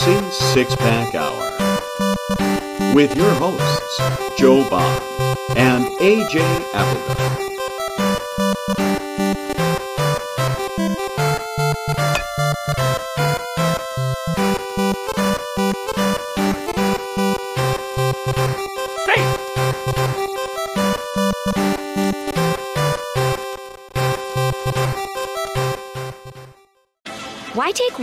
Fantasy Six Pack Hour with your hosts, Joe Bond and A.J. Applegarth. Why take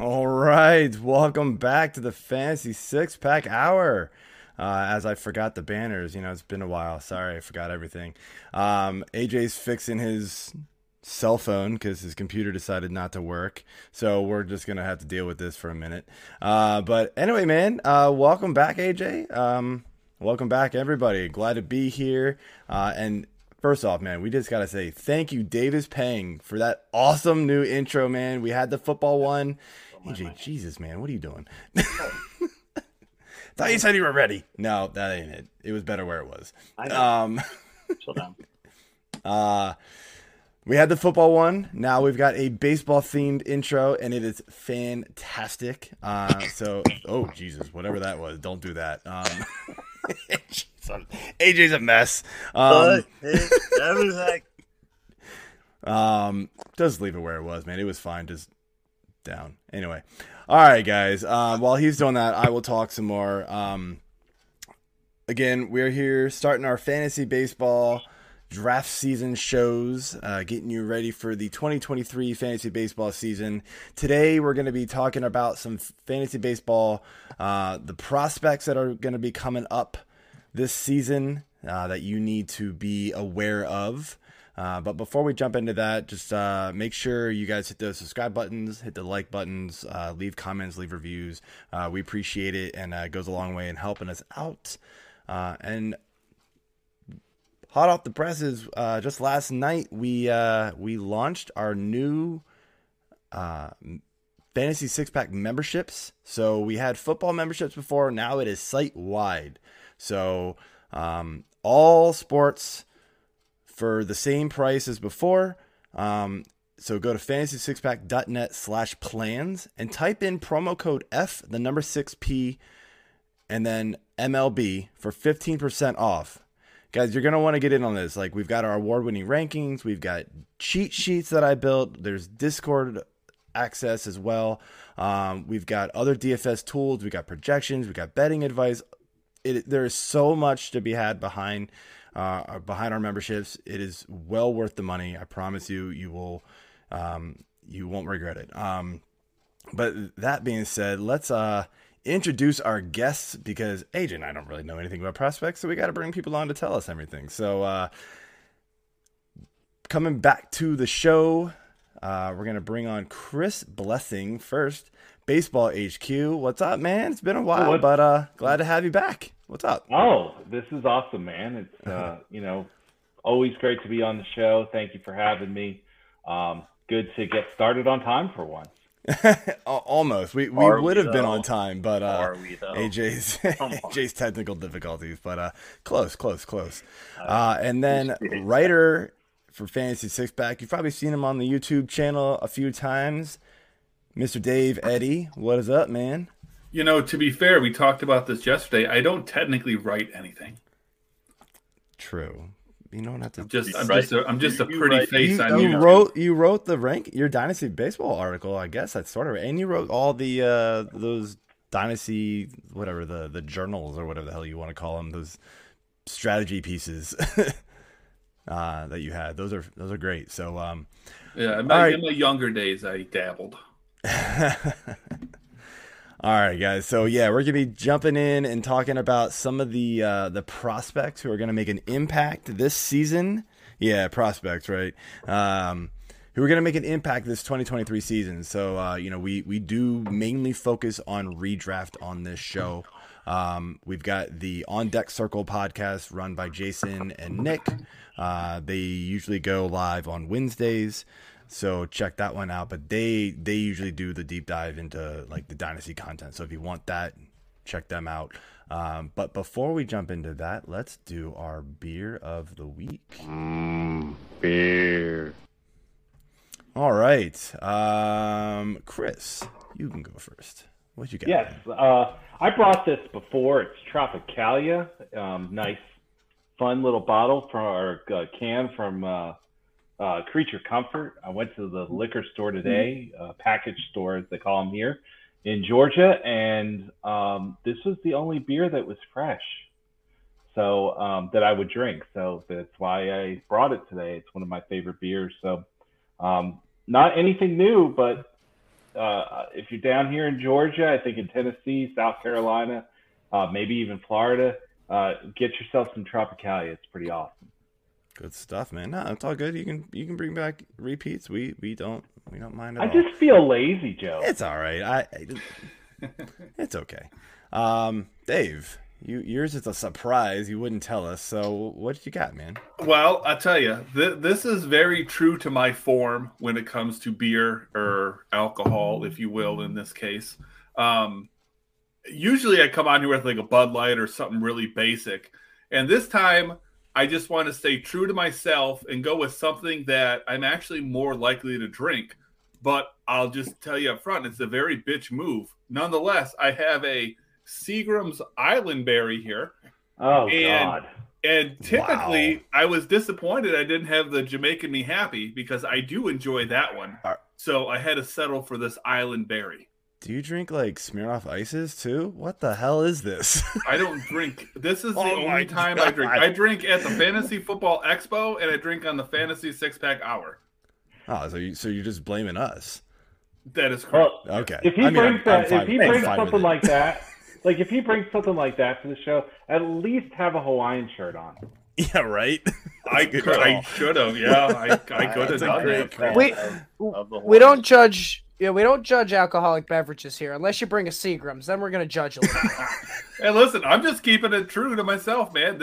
All right, welcome back to the Fantasy Six Pack Hour. As I forgot the banners, it's been a while. Sorry, I forgot everything. AJ's fixing his cell phone because his computer decided not to work. So we're just going to have to deal with this for a minute. But anyway, man, welcome back, AJ. Welcome back, everybody. Glad to be here. And first off, man, we just got to say thank you, Davis Pang, for that awesome new intro, man. We had the football one. AJ, Jesus, man, what are you doing? Thought you said you were ready. No, that ain't it. It was better where it was. I know. Chill down. We had the football one. Now we've got a baseball-themed intro, and it is fantastic. Oh, Jesus, whatever that was. Don't do that. AJ's a mess. Everything. Just leave it where it was, man. It was fine. Just down anyway. All right, guys, while he's doing that, I will talk some more. Again, we're here starting our fantasy baseball draft season shows, getting you ready for the 2023 fantasy baseball season. Today we're going to be talking about some fantasy baseball, the prospects that are going to be coming up this season that you need to be aware of. But before we jump into that, just make sure you guys hit those subscribe buttons, hit the like buttons, leave comments, leave reviews. We appreciate it, and it goes a long way in helping us out. And hot off the presses, just last night, we launched our new Fantasy Six-Pack memberships. So we had football memberships before. Now it is site-wide. So all sports for the same price as before. So go to fantasysixpack.net/plans and type in promo code F, the number 6P, and then MLB for 15% off. Guys, you're going to want to get in on this. Like, we've got our award-winning rankings. We've got cheat sheets that I built. There's Discord access as well. We've got other DFS tools. We've got projections. We've got betting advice. There is so much to be had behind our memberships. It is well worth the money. I promise you, you won't regret it. But that being said, let's introduce our guests, because AJ and I don't really know anything about prospects, so we got to bring people on to tell us everything. So coming back to the show, we're going to bring on Chris Blessing first, Baseball HQ. What's up, man? It's been a while, but glad to have you back. What's up? Oh, this is awesome, man. It's, always great to be on the show. Thank you for having me. Good to get started on time for once. Almost. We would have been on time, but AJ's technical difficulties, but close. And then writer for Fantasy Six Pack. You've probably seen him on the YouTube channel a few times. Mr. Dave Eddy. What is up, man? To be fair, we talked about this yesterday. I don't technically write anything. True. You don't have to. I'm just a pretty face. You wrote the rank, your Dynasty Baseball article, I guess. That's sort of it. And you wrote all the those Dynasty, whatever, the journals or whatever the hell you want to call them, those strategy pieces that you had. Those are great. So yeah, in my younger days, I dabbled. All right, guys. So, yeah, we're going to be jumping in and talking about some of the prospects who are going to make an impact this season. Yeah, prospects, right? who are going to make an impact this 2023 season. So, we do mainly focus on redraft on this show. We've got the On Deck Circle podcast run by Jason and Nick. They usually go live on Wednesdays, so check that one out. But they usually do the deep dive into like the dynasty content. So if you want that, check them out. But before we jump into that, let's do our beer of the week. Beer. All right. Chris, you can go first. What you got? Yes. I brought this before. It's Tropicalia. Nice, fun little bottle from our can from Creature Comfort. I went to the liquor store today, package store as they call them here in Georgia, and this was the only beer that was fresh, so that I would drink. So that's why I brought it today. It's one of my favorite beers. So not anything new, but if you're down here in Georgia, I think in Tennessee, South Carolina, maybe even Florida, get yourself some Tropicalia. It's pretty awesome. Good stuff, man. No, it's all good. You can bring back repeats. We don't mind at all. I just feel lazy, Joe. It's all right. It's okay. Dave, yours is a surprise. You wouldn't tell us. So what you got, man? Well, I tell you, this is very true to my form when it comes to beer or alcohol, if you will, in this case. Usually I come on here with like a Bud Light or something really basic. And this time I just want to stay true to myself and go with something that I'm actually more likely to drink. But I'll just tell you up front, it's a very bitch move. Nonetheless, I have a Seagram's Island Berry here. Oh, God. And typically, wow, I was disappointed I didn't have the Jamaican Me Happy because I do enjoy that one. So I had to settle for this Island Berry. Do you drink like Smirnoff Ices too? What the hell is this? I don't drink. This is the only time God. I drink. I drink at the Fantasy Football Expo and I drink on the Fantasy Six Pack Hour. Oh, so you're just blaming us? That is correct. Well, okay. If he brings something like that to the show, at least have a Hawaiian shirt on. Yeah, right? I should have. Yeah, I could have done that. We don't judge. Yeah, we don't judge alcoholic beverages here unless you bring a Seagram's. Then we're going to judge a little. Hey, listen, I'm just keeping it true to myself, man.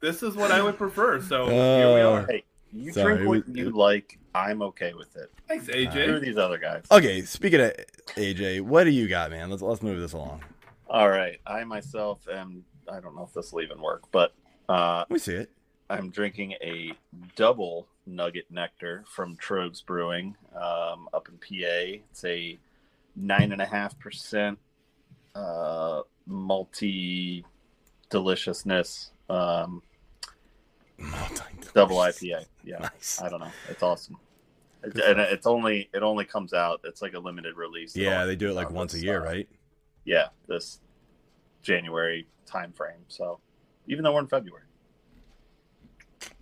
This is what I would prefer. So here we are. Hey, drink what you like. I'm okay with it. Thanks, AJ. Who are these other guys? Okay, speaking of AJ, what do you got, man? Let's move this along. All right. I myself am, I don't know if this will even work, but we see it. I'm drinking a double Nugget Nectar from Trogues Brewing up in PA. It's a 9.5% malty deliciousness double IPA. Yeah, nice. I don't know. It's awesome. It only comes out. It's like a limited release. Yeah, they do it like once a year, right? Yeah, this January time frame. So even though we're in February.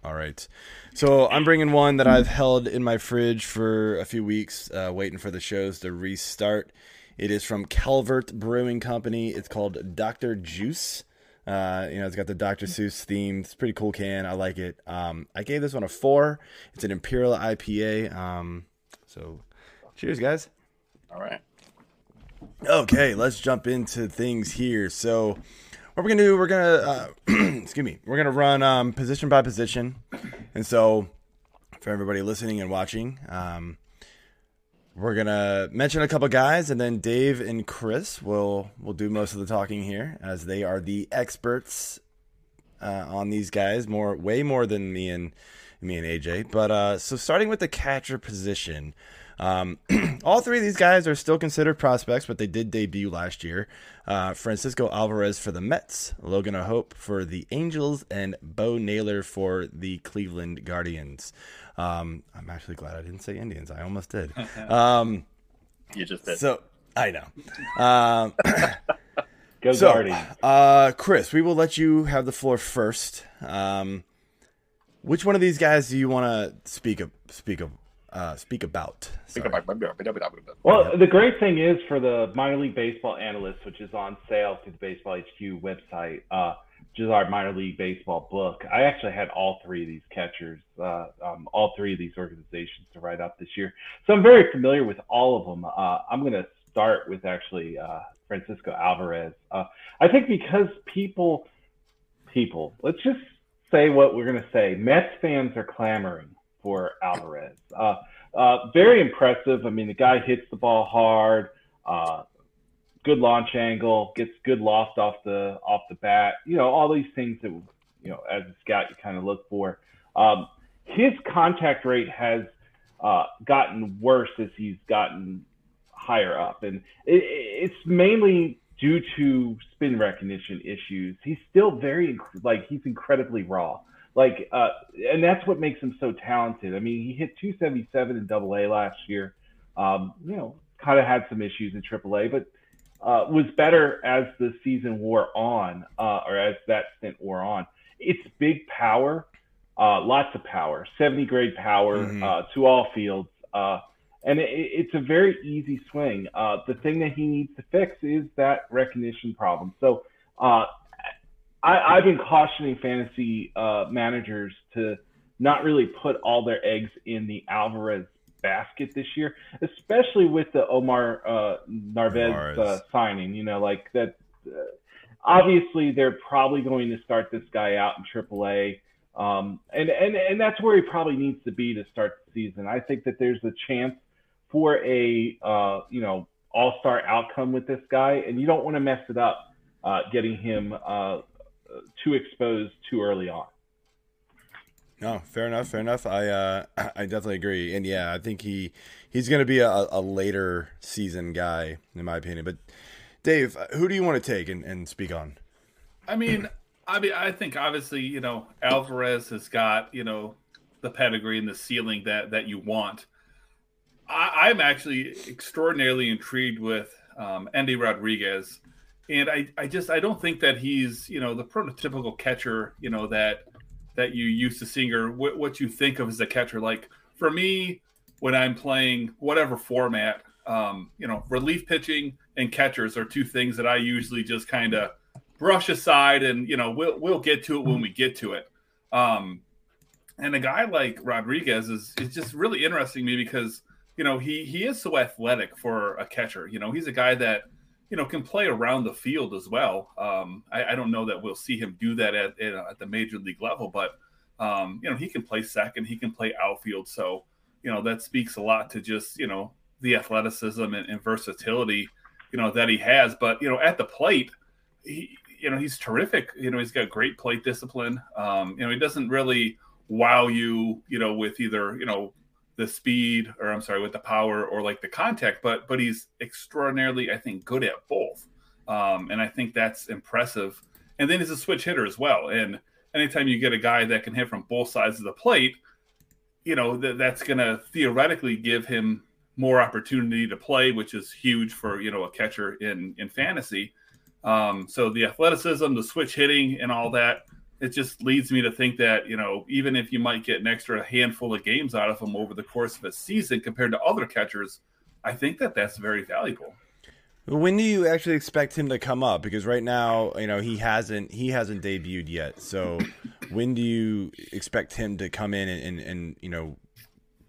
All right. So I'm bringing one that I've held in my fridge for a few weeks, waiting for the shows to restart. It is from Calvert Brewing Company. It's called Dr. Juice. It's got the Dr. Seuss theme. It's a pretty cool can. I like it. I gave this one a 4. It's an Imperial IPA. So cheers, guys. All right. Okay, let's jump into things here. So what we're gonna do, we're gonna run position by position, and so for everybody listening and watching, we're gonna mention a couple guys, and then Dave and Chris will do most of the talking here, as they are the experts on these guys, way more than me and AJ. But so starting with the catcher position. All three of these guys are still considered prospects, but they did debut last year. Francisco Alvarez for the Mets, Logan O'Hoppe for the Angels, and Bo Naylor for the Cleveland Guardians. I'm actually glad I didn't say Indians. I almost did. You just did. So I know. Go Guardians. Chris, we will let you have the floor first. Which one of these guys do you want to speak about. Well, the great thing is for the minor league baseball analysts, which is on sale through the Baseball HQ website, which is our minor league baseball book. I actually had all three of these catchers, all three of these organizations to write up this year. So I'm very familiar with all of them. I'm going to start with actually Francisco Alvarez. I think because people, let's just say what we're going to say. Mets fans are clamoring for Alvarez. Very impressive. I mean, the guy hits the ball hard, good launch angle, gets good loft off the bat. You know, all these things that, you know, as a scout, you kind of look for. His contact rate has gotten worse as he's gotten higher up. And it's mainly due to spin recognition issues. He's still he's incredibly raw. And that's what makes him so talented. I mean, he hit 277 in AA last year. You know, kind of had some issues in AAA, but was better as the season wore on, or as that stint wore on. It's big power, lots of power, 70 grade power to all fields. And it's a very easy swing. The thing that he needs to fix is that recognition problem. So I've been cautioning fantasy managers to not really put all their eggs in the Alvarez basket this year, especially with the Omar Narvaez signing. You know, like that. Obviously, they're probably going to start this guy out in AAA. And that's where he probably needs to be to start the season. I think that there's a chance for a, you know, all-star outcome with this guy, and you don't want to mess it up getting him too exposed too early on. No, fair enough. I definitely agree. And yeah, I think he's going to be a later season guy, in my opinion. But Dave, who do you want to take and speak on? I mean, I think obviously, you know, Alvarez has got, you know, the pedigree and the ceiling that you want. I'm actually extraordinarily intrigued with Endy Rodríguez. And I don't think that he's, you know, the prototypical catcher, you know, that you used to seeing or what you think of as a catcher. Like for me, when I'm playing whatever format, you know, relief pitching and catchers are two things that I usually just kind of brush aside, and, you know, we'll get to it when we get to it. And a guy like Rodriguez is just really interesting to me because, you know, he is so athletic for a catcher. You know, he's a guy that, you know, can play around the field as well. I don't know that we'll see him do that at the major league level, but, you know, he can play second, he can play outfield. So, you know, that speaks a lot to just, you know, the athleticism and versatility, you know, that he has. But, you know, at the plate, he, you know, he's terrific. You know, he's got great plate discipline. You know, he doesn't really wow you, you know, with either, you know, the speed or with the power or like the contact, but he's extraordinarily, I think, good at both. And I think that's impressive. And then he's a switch hitter as well. And anytime you get a guy that can hit from both sides of the plate, you know, that's going to theoretically give him more opportunity to play, which is huge for, you know, a catcher in fantasy. So the athleticism, the switch hitting and all that, it just leads me to think that, you know, even if you might get an extra handful of games out of him over the course of a season compared to other catchers, I think that that's very valuable. When do you actually expect him to come up? Because right now, you know, he hasn't debuted yet. So when do you expect him to come in and you know,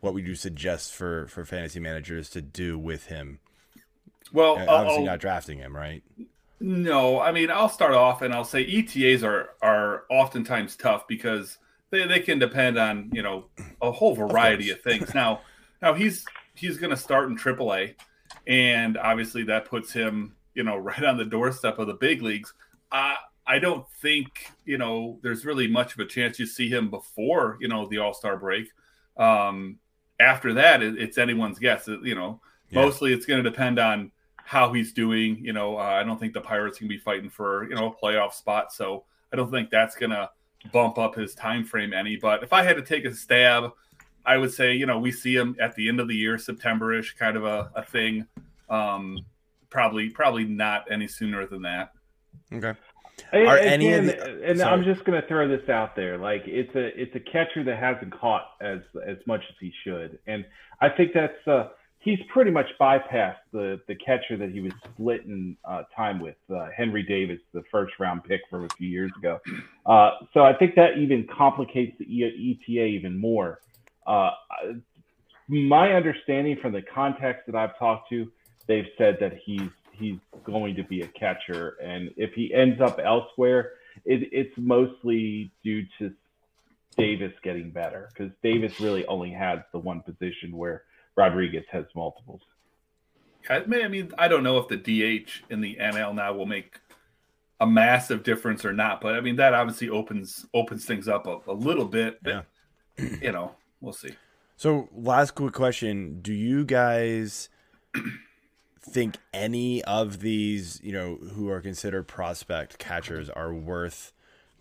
what would you suggest for fantasy managers to do with him? Well, obviously not drafting him, right? No, I mean, I'll start off and I'll say ETAs are oftentimes tough because they can depend on, you know, a whole variety of things. Now he's going to start in AAA, and obviously that puts him, you know, right on the doorstep of the big leagues. I don't think, you know, there's really much of a chance you see him before, you know, the All-Star break. After that, it's anyone's guess. You know, yeah. Mostly it's going to depend on how he's doing. You know, I don't think the Pirates can be fighting for, you know, a playoff spot, so I don't think that's gonna bump up his time frame any. But if I had to take a stab, I would say, you know, we see him at the end of the year, September-ish, kind of a thing. Probably not any sooner than that. Okay. I'm just gonna throw this out there. Like it's a catcher that hasn't caught as much as he should, and I think that's he's pretty much bypassed the catcher that he was splitting time with, Henry Davis, the first round pick from a few years ago. So I think that even complicates the ETA even more. My understanding from the contacts that I've talked to, they've said that he's going to be a catcher, and if he ends up elsewhere, it's mostly due to Davis getting better, because Davis really only has the one position where Rodriguez has multiples. I mean, I don't know if the DH in the NL now will make a massive difference or not, but I mean, that obviously opens things up a little bit, but you know, we'll see. So last quick question. Do you guys think any of these, you know, who are considered prospect catchers are worth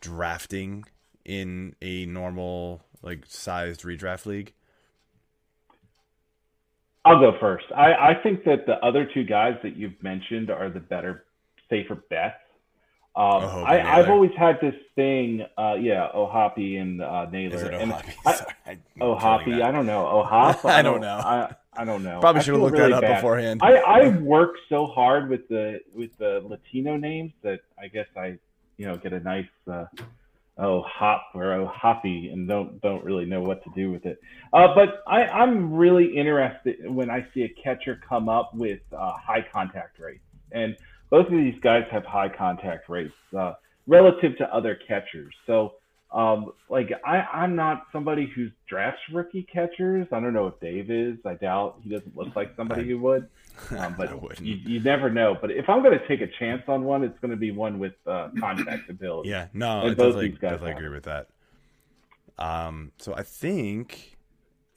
drafting in a normal, like, sized redraft league? I'll go first. I think that the other two guys that you've mentioned are the better, safer bets. I've always had this thing, O'Hoppe and Naylor. Is it O'Hoppe? O'Hoppe, I don't know. O'Hoppe? I don't know. Probably should have looked that up beforehand. I work so hard with the Latino names that I guess I get a nice O'Hoppe or O'Hoppe and don't really know what to do with it. But I'm really interested when I see a catcher come up with high contact rates. And both of these guys have high contact rates relative to other catchers. So, I'm not somebody who drafts rookie catchers. I don't know if Dave is. I doubt he doesn't look like somebody who would. But you never know. But if I'm going to take a chance on one, it's going to be one with contact ability. Yeah, no, I definitely agree with that. So I think,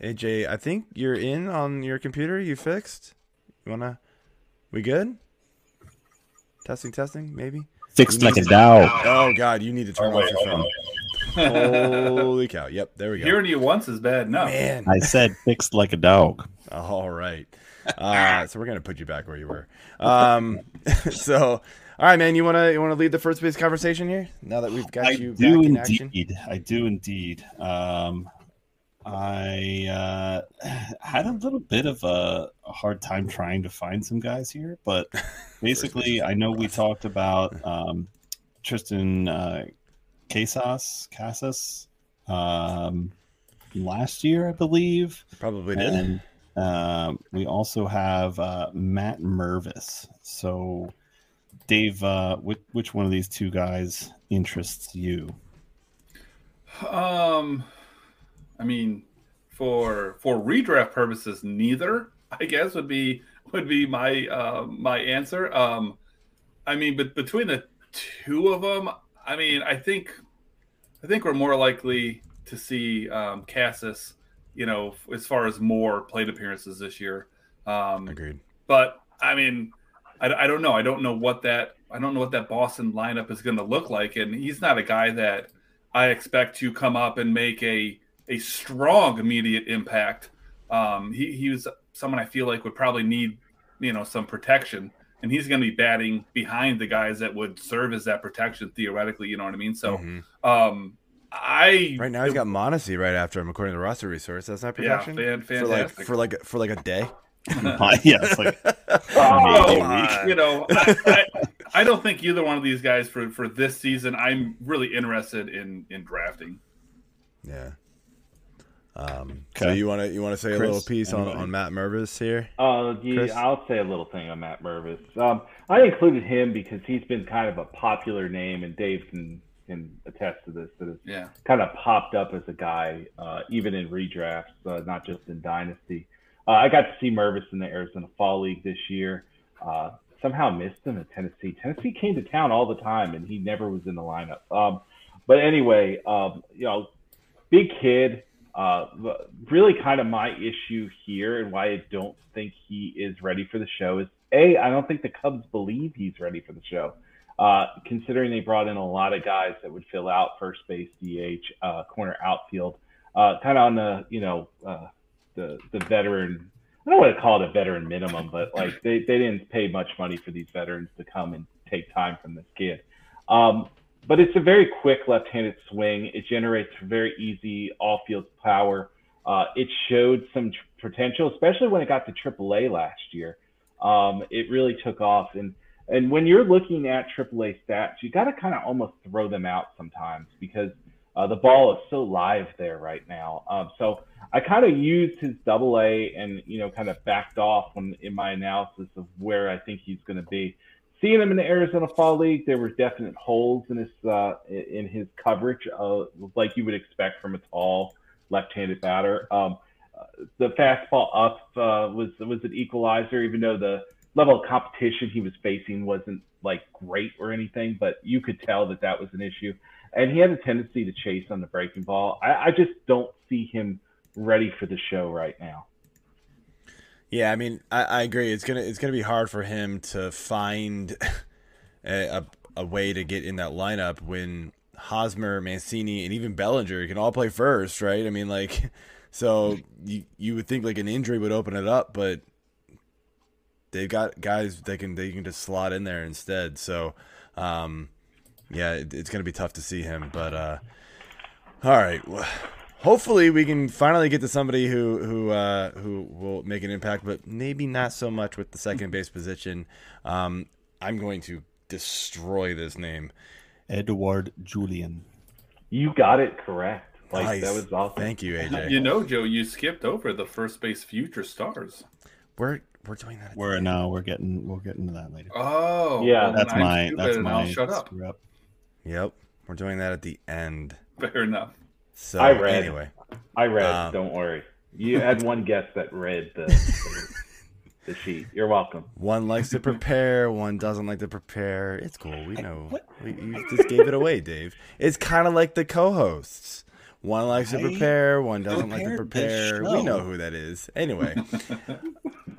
AJ, you're in on your computer. You fixed? We good? Testing, maybe? 6 seconds out. Oh, God, you need to turn off your phone. Holy cow. Yep, there we go. Hearing you once is bad enough. Man. I said fixed like a dog. All right. So we're going to put you back where you were. So, all right, man, you want to lead the first base conversation here now that we've got you back in action? I do indeed. I had a little bit of a hard time trying to find some guys here, but basically, I know we talked about Tristan Casas last year, I believe. Probably did. And we also have Matt Mervis. So, Dave, which one of these two guys interests you? I mean, for redraft purposes, neither, I guess, would be my my answer. I mean, but between the two of them, I mean, I think we're more likely to see Casas, as far as more plate appearances this year. Agreed. But I mean, I don't know. I don't know what that Boston lineup is going to look like, and he's not a guy that I expect to come up and make a strong immediate impact. He was someone I feel like would probably need, some protection, and he's going to be batting behind the guys that would serve as that protection theoretically. You know what I mean? So, right now he's got Mondesi right after him, according to the roster resource. That's not protection. Yeah, fantastic. For like a day. Yeah, it's like I don't think either one of these guys for this season. I'm really interested in drafting. Yeah. Okay. So you want to say, Chris, a little piece on Matt Mervis here? I'll say a little thing on Matt Mervis. I included him because he's been kind of a popular name, and Dave can attest to this. That it's kind of popped up as a guy, even in redrafts, not just in Dynasty. I got to see Mervis in the Arizona Fall League this year. Somehow missed him at Tennessee. Tennessee came to town all the time, and he never was in the lineup. But anyway, big kid. Really kind of my issue here and why I don't think he is ready for the show is, A, I don't think the Cubs believe he's ready for the show, considering they brought in a lot of guys that would fill out first base, DH, corner outfield, kind of on the veteran, I don't want to call it a veteran minimum, but like they didn't pay much money for these veterans to come and take time from this kid. But it's a very quick left-handed swing. It generates very easy all-field power. It showed some potential, especially when it got to AAA last year. It really took off. And when you're looking at AAA stats, you got to kind of almost throw them out sometimes because the ball is so live there right now. So I kind of used his AA and, you know, kind of backed off in my analysis of where I think he's going to be. Seeing him in the Arizona Fall League, there were definite holes in his coverage, like you would expect from a tall left-handed batter. The fastball up was an equalizer, even though the level of competition he was facing wasn't like great or anything, but you could tell that that was an issue. And he had a tendency to chase on the breaking ball. I just don't see him ready for the show right now. Yeah, I mean, I agree. It's gonna be hard for him to find a way to get in that lineup when Hosmer, Mancini, and even Bellinger can all play first, right? I mean, like, so you would think like an injury would open it up, but they've got guys they can just slot in there instead. So, yeah, it's gonna be tough to see him. But all right. Hopefully we can finally get to somebody who will make an impact, but maybe not so much with the second base position. I'm going to destroy this name, Edward Julian. You got it correct. Like, nice. That was awesome. Thank you, AJ. You know, Joe, you skipped over the first base future stars. We're doing that. We'll get into that later. Oh, yeah. That's my shut up. Yep, we're doing that at the end. Fair enough. So I read. Don't worry. You had one guest that read the sheet. You're welcome. One likes to prepare. One doesn't like to prepare. It's cool. We know. You just gave it away, Dave. It's kind of like the co-hosts. One likes to prepare. One doesn't like to prepare. We know who that is. Anyway.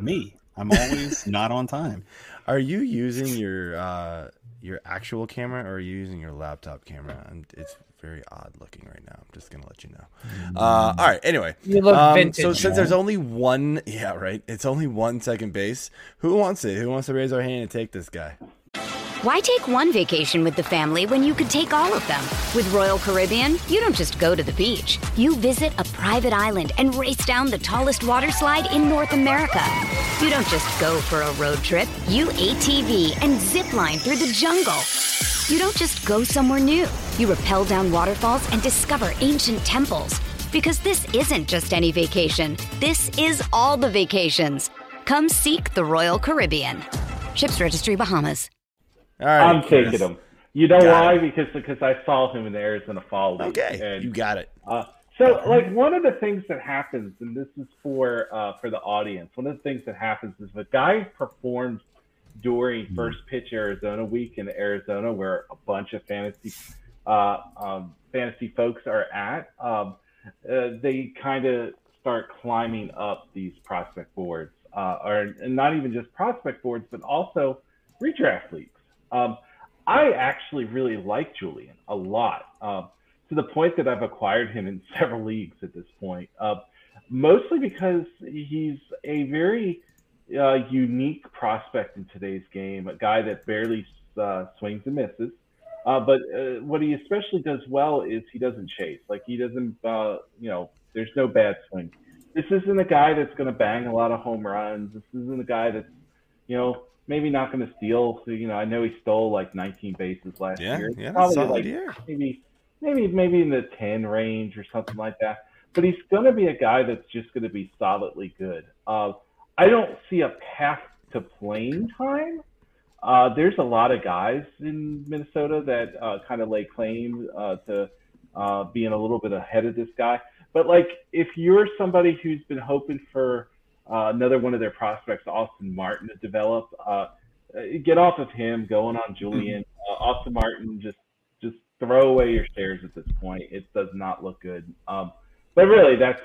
Me. I'm always not on time. Are you using your actual camera or are you using your laptop camera? It's very odd looking right now. I'm just going to let you know. All right. Anyway, you look vintage, so since there's only one, yeah, right. It's only one second base. Who wants it? Who wants to raise our hand and take this guy? Why take one vacation with the family when you could take all of them? With Royal Caribbean, you don't just go to the beach. You visit a private island and race down the tallest water slide in North America. You don't just go for a road trip. You ATV and zip line through the jungle. You don't just go somewhere new. You rappel down waterfalls and discover ancient temples. Because this isn't just any vacation. This is all the vacations. Come seek the Royal Caribbean. Ships Registry, Bahamas. All right, I'm taking him. You know why? Because I saw him in the Arizona Fall League. Okay, and, you got it. So, like, one of the things that happens, and this is for the audience, one of the things that happens is the guy performs during first pitch Arizona week in Arizona, where a bunch of fantasy folks are at. They kind of start climbing up these prospect boards, or not even just prospect boards, but also redraft leagues. I actually really like Julian a lot, to the point that I've acquired him in several leagues at this point, mostly because he's a very unique prospect in today's game, a guy that barely swings and misses. But what he especially does well is he doesn't chase. Like, he doesn't, there's no bad swing. This isn't a guy that's going to bang a lot of home runs. This isn't a guy that's, maybe not going to steal. So, I know he stole like 19 bases last year. Yeah, probably solid year. Maybe in the 10 range or something like that. But he's going to be a guy that's just going to be solidly good. I don't see a path to playing time. There's a lot of guys in Minnesota that kind of lay claim to being a little bit ahead of this guy. But like, if you're somebody who's been hoping for another one of their prospects, Austin Martin, to develop, get off of him, going on Julian. Austin Martin, just throw away your shares at this point. It does not look good. But really, that's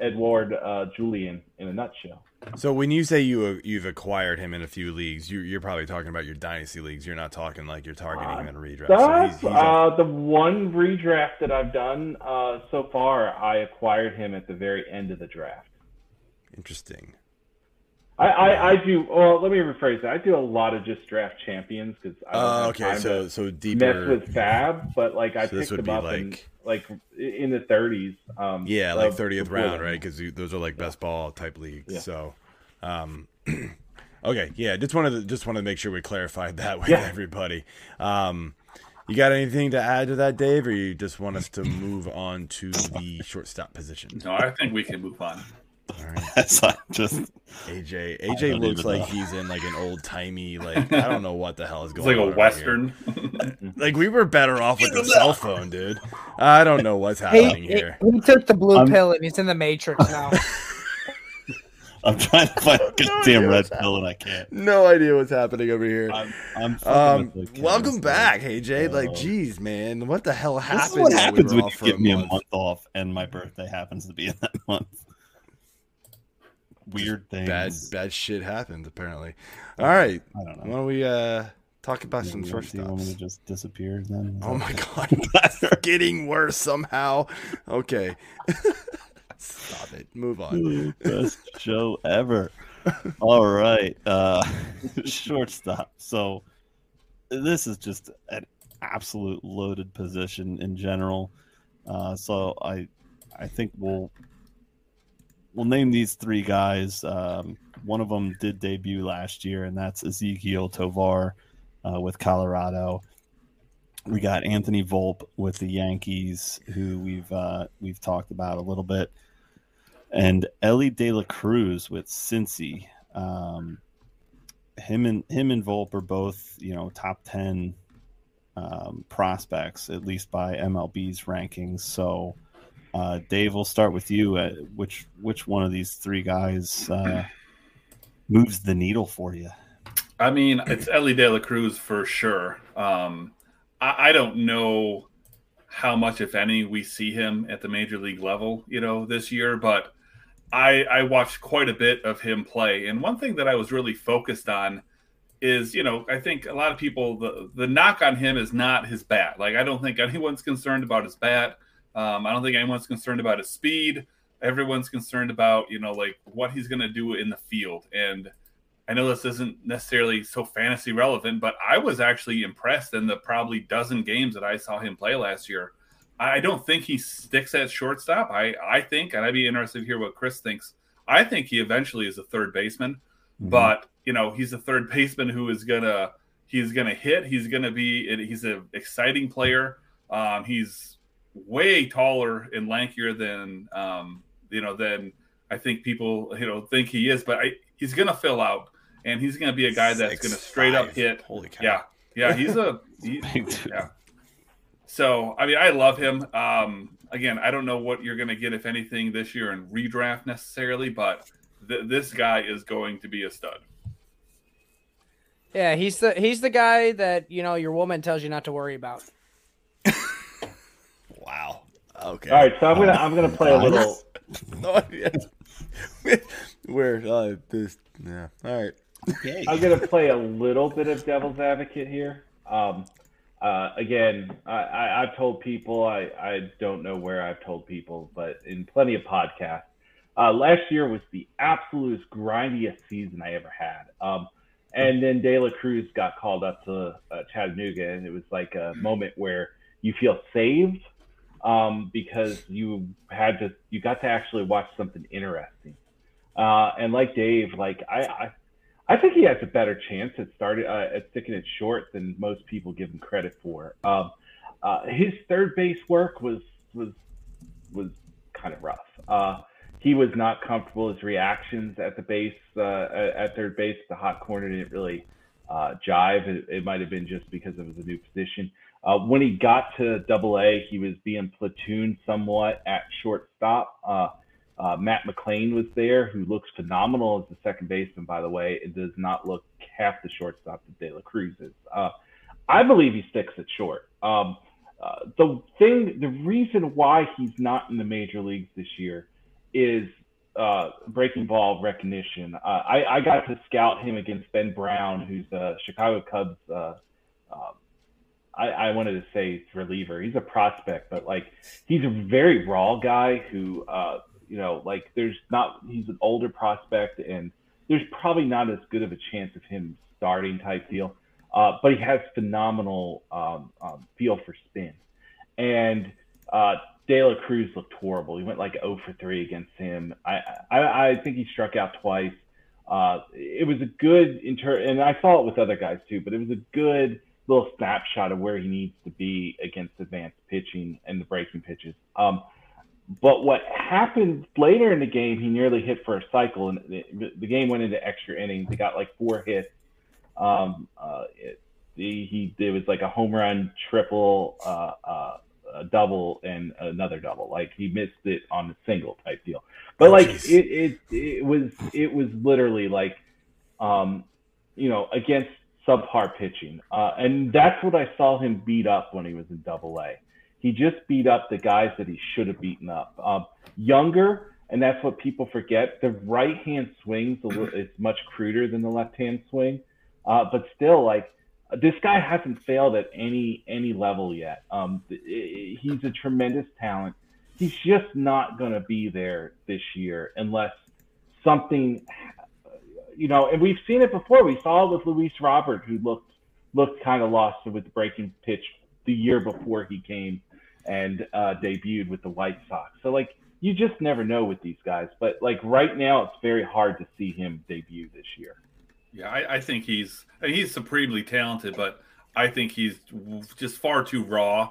Edward Julian in a nutshell. So when you say you've acquired him in a few leagues, you're probably talking about your dynasty leagues. You're not talking like you're targeting him in a redraft. So he's the one redraft that I've done so far, I acquired him at the very end of the draft. Interesting. I do. Well, let me rephrase that. I do a lot of just draft champions because I don't have time to mess with Fab, but like I picked him up. like in the 30s. Yeah, like 30th round, right? Because those are like best ball type leagues. Yeah. So, okay, yeah, just wanted to make sure we clarified that with everybody. You got anything to add to that, Dave, or you just want us to move on to the shortstop position? No, I think we can move on. All right. That's like just AJ looks like he's in like an old timey, like I don't know what the hell is going on. It's like a Western. Right, like we were better off with the cell phone, dude. I don't know what's happening here. He took the blue pill and he's in the Matrix now. I'm trying to find a damn red pill and I can't. No idea what's happening over here. Welcome back, AJ. Like, geez, man, what the hell happened? This is what happens when you give me a month off and my birthday happens to be in that month. Weird things. Bad shit happens, apparently. All right. I don't know. Why don't we talk about some shortstops? Do you want me to just disappear then? Oh, my God. That's getting worse somehow. Okay. Stop it. Move on. Best show ever. All right. Shortstop. So this is just an absolute loaded position in general. So I think we'll name these three guys. One of them did debut last year, and that's Ezequiel Tovar with Colorado. We got Anthony Volpe with the Yankees, who we've talked about a little bit, and Elly De La Cruz with Cincy. Him and Volpe are both, you know, top 10 prospects, at least by MLB's rankings. So. Dave, we'll start with you. Which one of these three guys moves the needle for you? I mean, it's Elly De La Cruz for sure. I don't know how much, if any, we see him at the major league level, you know, this year. But I watched quite a bit of him play, and one thing that I was really focused on is, you know, I think a lot of people the knock on him is not his bat. Like, I don't think anyone's concerned about his bat. I don't think anyone's concerned about his speed. Everyone's concerned about, you know, like what he's going to do in the field. And I know this isn't necessarily so fantasy relevant, but I was actually impressed in the probably dozen games that I saw him play last year. I don't think he sticks at shortstop. I think, and I'd be interested to hear what Chris thinks. I think he eventually is a third baseman, but you know, he's a third baseman who is he's going to hit. He's an exciting player. He's way taller and lankier than I think people, you know, think he is, but he's going to fill out, and he's going to be a guy that's going to straight up hit. Holy cow. Yeah. He's So, I mean, I love him. Again, I don't know what you're going to get, if anything, this year in redraft necessarily, but this guy is going to be a stud. Yeah. He's the guy that, you know, your woman tells you not to worry about. Wow. Okay. All right. So I'm gonna play a little. No, yeah. Where this? Yeah. All right. Okay. I'm gonna play a little bit of devil's advocate here. Again, I've told people. I don't know where I've told people, but in plenty of podcasts, last year was the absolute grindiest season I ever had. And then De La Cruz got called up to Chattanooga, and it was like a moment where you feel saved. Because you got to actually watch something interesting. And like Dave, like I think he has a better chance at sticking it short than most people give him credit for. His third base work was kind of rough. He was not comfortable. His reactions at the base, at third base, the hot corner didn't really jive. It might've been just because it was a new position. When he got to Double-A, he was being platooned somewhat at shortstop. Matt McClain was there, who looks phenomenal as a second baseman, by the way. It does not look half the shortstop that De La Cruz is. I believe he sticks it short. The reason why he's not in the major leagues this year is breaking ball recognition. I got to scout him against Ben Brown, who's a Chicago Cubs I wanted to say reliever. He's a prospect, but like he's a very raw guy who, you know, like he's an older prospect, and there's probably not as good of a chance of him starting type deal. But he has phenomenal feel for spin, and De La Cruz looked horrible. He went like 0 for 3 against him. I think he struck out twice. It was a good and I saw it with other guys too, but it was a good little snapshot of where he needs to be against advanced pitching and the breaking pitches. But what happened later in the game, he nearly hit for a cycle, and the game went into extra innings. He got like 4 hits. It was like a home run, triple, a double, and another double. Like he missed it on a single type deal. But it was literally like, against subpar pitching, and that's what I saw him beat up when he was in Double-A. He just beat up the guys that he should have beaten up. Younger, and that's what people forget, the right-hand swing is much cruder than the left-hand swing. But still, like, this guy hasn't failed at any level yet. He's a tremendous talent. He's just not going to be there this year unless something, and we've seen it before. We saw it with Luis Robert, who looked kind of lost with the breaking pitch the year before he came and debuted with the White Sox. So, like, you just never know with these guys. But, like, right now it's very hard to see him debut this year. Yeah, I think he's supremely talented, but I think he's just far too raw.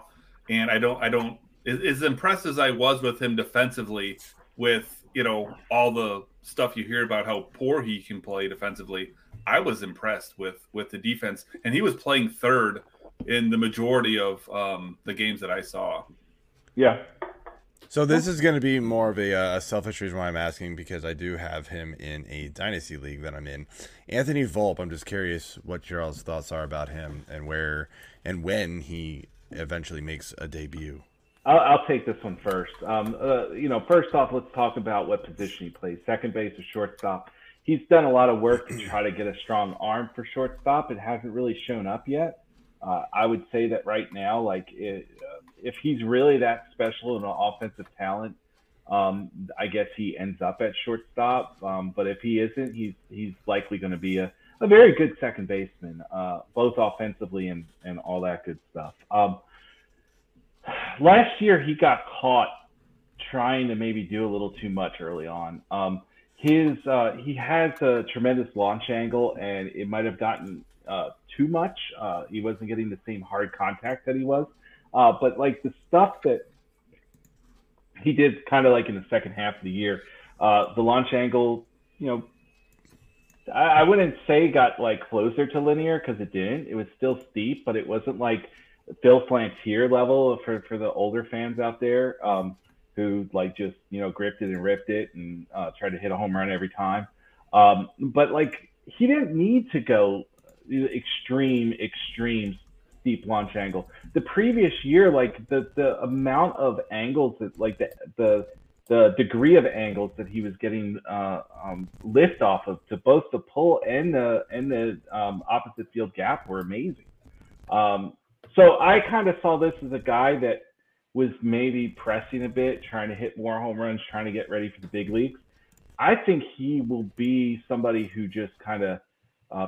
And I don't as impressed as I was with him defensively with, all the stuff you hear about how poor he can play defensively. I was impressed with the defense, and he was playing third in the majority of the games that I saw. Yeah. So this is going to be more of a selfish reason why I'm asking, because I do have him in a dynasty league that I'm in. Anthony Volpe, I'm just curious what your all's thoughts are about him and where and when he eventually makes a debut. I'll take this one first. First off, let's talk about what position he plays, second base or shortstop. He's done a lot of work to try to get a strong arm for shortstop. It hasn't really shown up yet. I would say that right now, if he's really that special in an offensive talent, I guess he ends up at shortstop. But if he isn't, he's likely going to be a very good second baseman, both offensively and all that good stuff. Last year, he got caught trying to maybe do a little too much early on. He has a tremendous launch angle, and it might have gotten too much. He wasn't getting the same hard contact that he was. But like the stuff that he did kind of like in the second half of the year, the launch angle, I wouldn't say got like closer to linear, because it didn't. It was still steep, but it wasn't like Phil Flantier level for the older fans out there who like just, gripped it and ripped it and tried to hit a home run every time. But like he didn't need to go extreme steep launch angle. The previous year, like the amount of angles that like the degree of angles that he was getting lift off of to both the pull and the opposite field gap were amazing. So I kind of saw this as a guy that was maybe pressing a bit, trying to hit more home runs, trying to get ready for the big leagues. I think he will be somebody who just kind of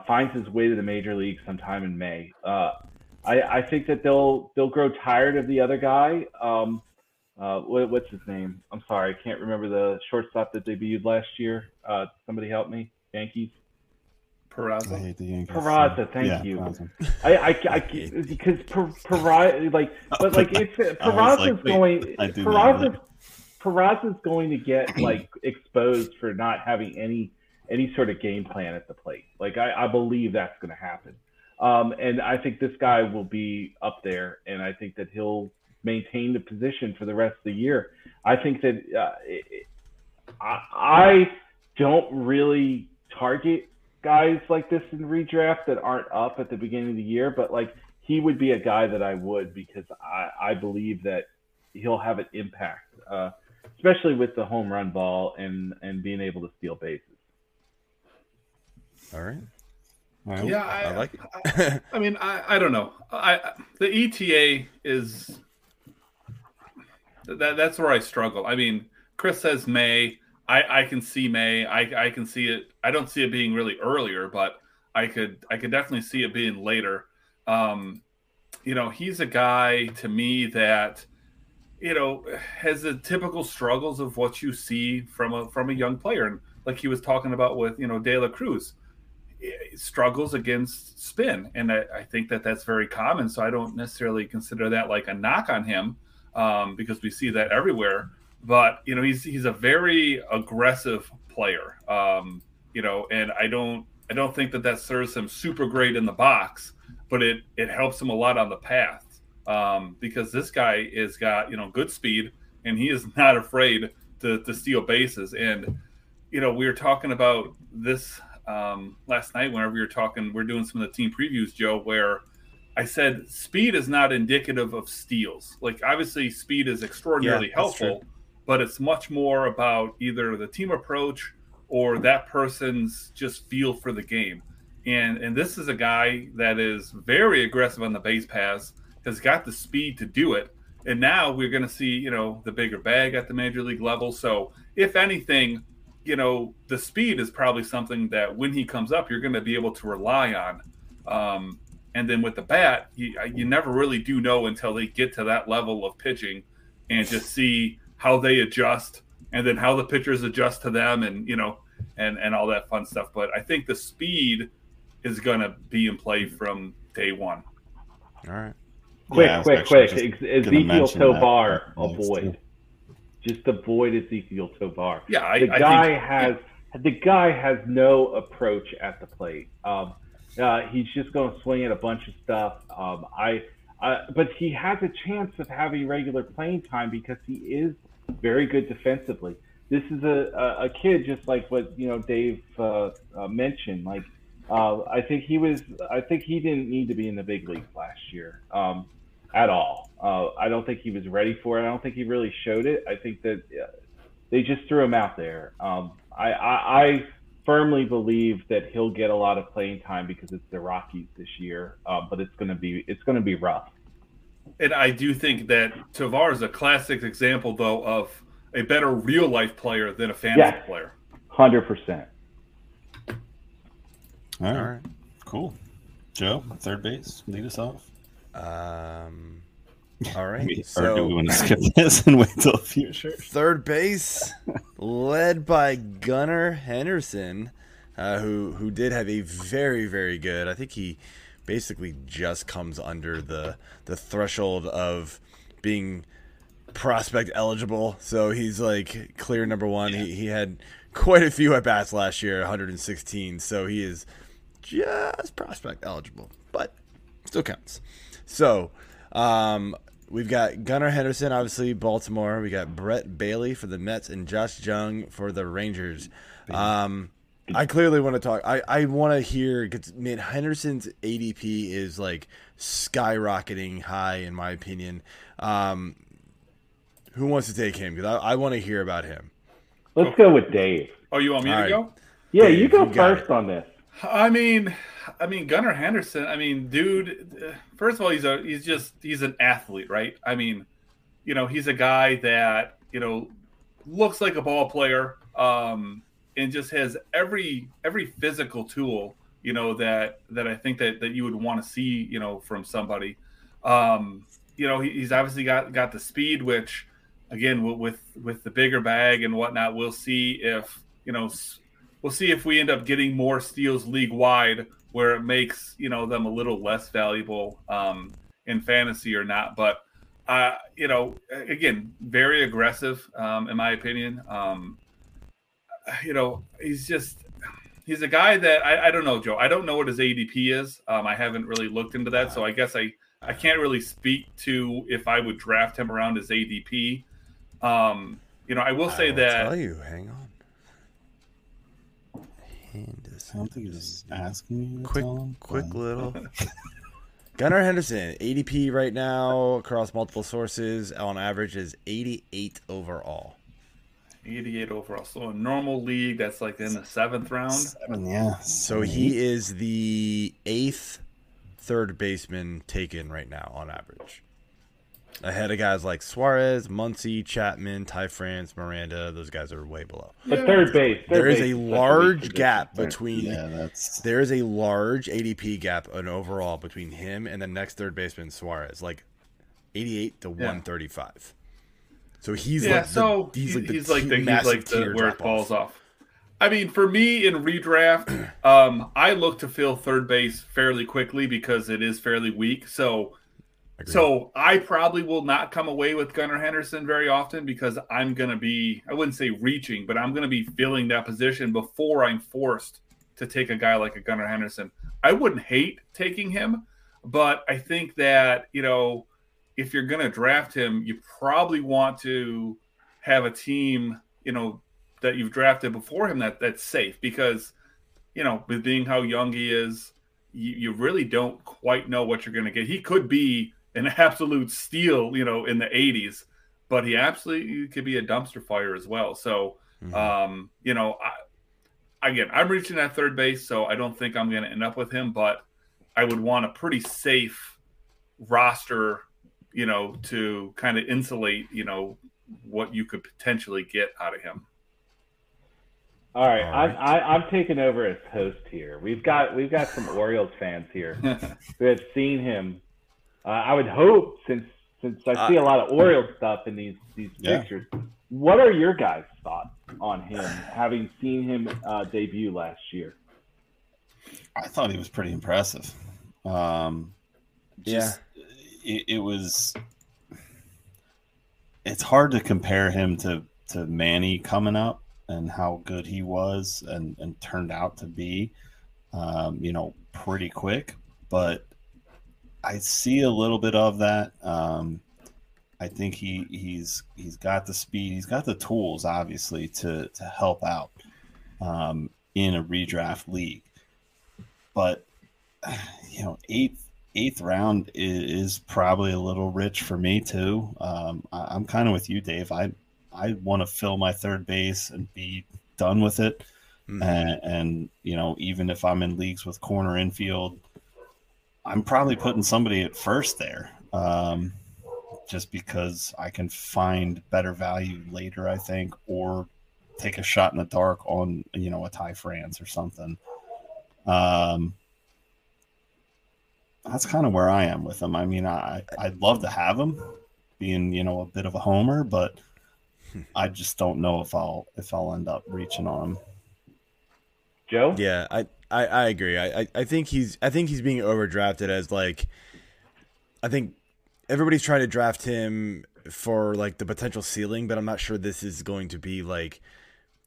finds his way to the major league sometime in May. I think that they'll grow tired of the other guy. What's his name? I'm sorry, I can't remember the shortstop that debuted last year. Somebody help me. Yankees. Peraza. I hate the Yankees. Peraza, thank you. Peraza. Because Peraza like, but like it's Peraza's going to get like exposed for not having any sort of game plan at the plate. Like I believe that's going to happen. And I think this guy will be up there, and I think that he'll maintain the position for the rest of the year. I think that I don't really target guys like this in redraft that aren't up at the beginning of the year, but like he would be a guy that I would, because I believe that he'll have an impact, especially with the home run ball and being able to steal bases. All right. Well, yeah, I like it. I mean, I don't know. The ETA is that's where I struggle. I mean, Chris says May. I can see May. I can see it. I don't see it being really earlier, but I could definitely see it being later. He's a guy to me that you know, has the typical struggles of what you see from a young player. And like he was talking about with, you know, De La Cruz, struggles against spin. And I think that that's very common. So I don't necessarily consider that like a knock on him, because we see that everywhere. But, you know, he's a very aggressive player, you know, and I don't think that serves him super great in the box, but it helps him a lot on the path. Because this guy has got, you know, good speed, and he is not afraid to steal bases. And, you know, we were talking about this last night whenever we were talking, we're doing some of the team previews, Joe, where I said speed is not indicative of steals. Like, obviously speed is extraordinarily helpful, but it's much more about either the team approach or that person's just feel for the game. And this is a guy that is very aggressive on the base paths, has got the speed to do it. And now we're going to see, you know, the bigger bag at the major league level. So if anything, you know, the speed is probably something that when he comes up, you're going to be able to rely on. And then with the bat, you never really do know until they get to that level of pitching and just see how they adjust and then how the pitchers adjust to them and, you know, and all that fun stuff. But I think the speed is going to be in play from day one. All right. Quick. Ezequiel Tovar, avoid. Just avoid Ezequiel Tovar. Yeah, the guy has no approach at the plate. He's just going to swing at a bunch of stuff. But he has a chance of having regular playing time because he is very good defensively. This is a kid just like what, you know, Dave mentioned. Like, I think he didn't need to be in the big leagues last year. At all. I don't think he was ready for it. I don't think he really showed it. I think that they just threw him out there. I firmly believe that he'll get a lot of playing time because it's the Rockies this year, but it's going to be rough. And I do think that Tovar is a classic example, though, of a better real life player than a fantasy player. 100%. All right. Cool. Joe, third base, lead us off. All right. Or do we want to skip this and wait till the future? Third base, led by Gunnar Henderson, who did have a very, very good. I think he basically just comes under the threshold of being prospect eligible. So he's like clear number one. Yeah. He had quite a few at bats last year, 116. So he is just prospect eligible, but still counts. So, we've got Gunnar Henderson, obviously, Baltimore. We got Brett Baty for the Mets and Josh Jung for the Rangers. I clearly want to talk. I want to hear, because Henderson's ADP is like skyrocketing high, in my opinion. Who wants to take him? Because I want to hear about him. Let's go with Dave. Oh, you want me to go? Yeah, Dave, you go first on this. I mean, Gunnar Henderson. I mean, dude. First of all, he's an athlete, right? I mean, you know, he's a guy that, you know, looks like a ball player, and just has every physical tool, you know, that I think that you would want to see, you know, from somebody. You know, he's obviously got the speed, which, again, with the bigger bag and whatnot, we'll see if, you know. We'll see if we end up getting more steals league-wide, where it makes, you know, them a little less valuable in fantasy or not. But, you know, again, very aggressive, in my opinion. You know, he's a guy that I don't know, Joe. I don't know what his ADP is. I haven't really looked into that. So I guess I can't really speak to if I would draft him around his ADP. You know, I will say that. I'll tell you, hang on. Henderson. I don't think he's asking me. Quick little. Gunnar Henderson, ADP right now across multiple sources on average is 88 overall. 88 overall. So a normal league, that's like in the seventh round. So he is the 8th third baseman taken right now on average. Ahead of guys like Suarez, Muncy, Chapman, Ty France, Miranda. Those guys are way below. But third base. There is a large gap between. There is a large ADP gap and overall between him and the next third baseman, Suarez, like 88 to 135. So he's he's like the where it falls off. I mean, for me in redraft, I look to fill third base fairly quickly because it is fairly weak. So I probably will not come away with Gunnar Henderson very often because I'm going to be, I wouldn't say reaching, but I'm going to be filling that position before I'm forced to take a guy like a Gunnar Henderson. I wouldn't hate taking him, but I think that, you know, if you're going to draft him, you probably want to have a team, you know, that you've drafted before him that's safe because, you know, with being how young he is, you really don't quite know what you're going to get. He could be an absolute steal, you know, in the 80s, but he absolutely could be a dumpster fire as well. So, you know, I'm reaching that third base, so I don't think I'm going to end up with him, but I would want a pretty safe roster, you know, to kind of insulate, you know, what you could potentially get out of him. All right, I'm taking over as host here. We've got some Orioles fans here who have seen him. I would hope since I see a lot of Orioles stuff in these pictures. What are your guys' thoughts on him, having seen him debut last year? I thought he was pretty impressive. It's hard to compare him to Manny coming up and how good he was and turned out to be, you know, pretty quick. But I see a little bit of that. I think he's got the speed. He's got the tools, obviously, to help out in a redraft league. But, you know, eighth round is probably a little rich for me, too. I'm kind of with you, Dave. I want to fill my third base and be done with it. Mm-hmm. And, you know, even if I'm in leagues with corner infield, I'm probably putting somebody at first there just because I can find better value later, I think, or take a shot in the dark on, you know, a Ty France or something. That's kind of where I am with him. I mean, I'd love to have him being, you know, a bit of a homer, but I just don't know if I'll end up reaching on him. Joe? Yeah, I agree. I think he's being overdrafted as like, I think everybody's trying to draft him for like the potential ceiling, but I'm not sure this is going to be like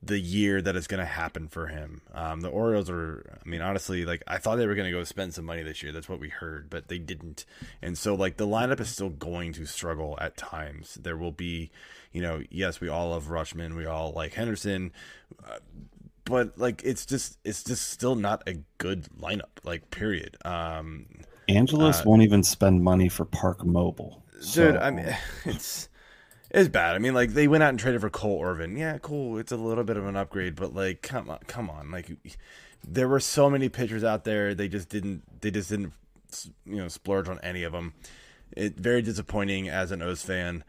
the year that is going to happen for him. The Orioles are, I mean, honestly, like I thought they were going to go spend some money this year. That's what we heard, but they didn't. And so like the lineup is still going to struggle at times. There will be, you know, yes, we all love Rutschman. We all like Henderson, but like, it's just still not a good lineup, like period. Angeles won't even spend money for Park Mobile. So. Dude, I mean, it's bad. I mean, like they went out and traded for Cole Irvin. Yeah, cool. It's a little bit of an upgrade, but like, come on. Like, there were so many pitchers out there. They just didn't. You know, splurge on any of them. It's very disappointing as an O's fan.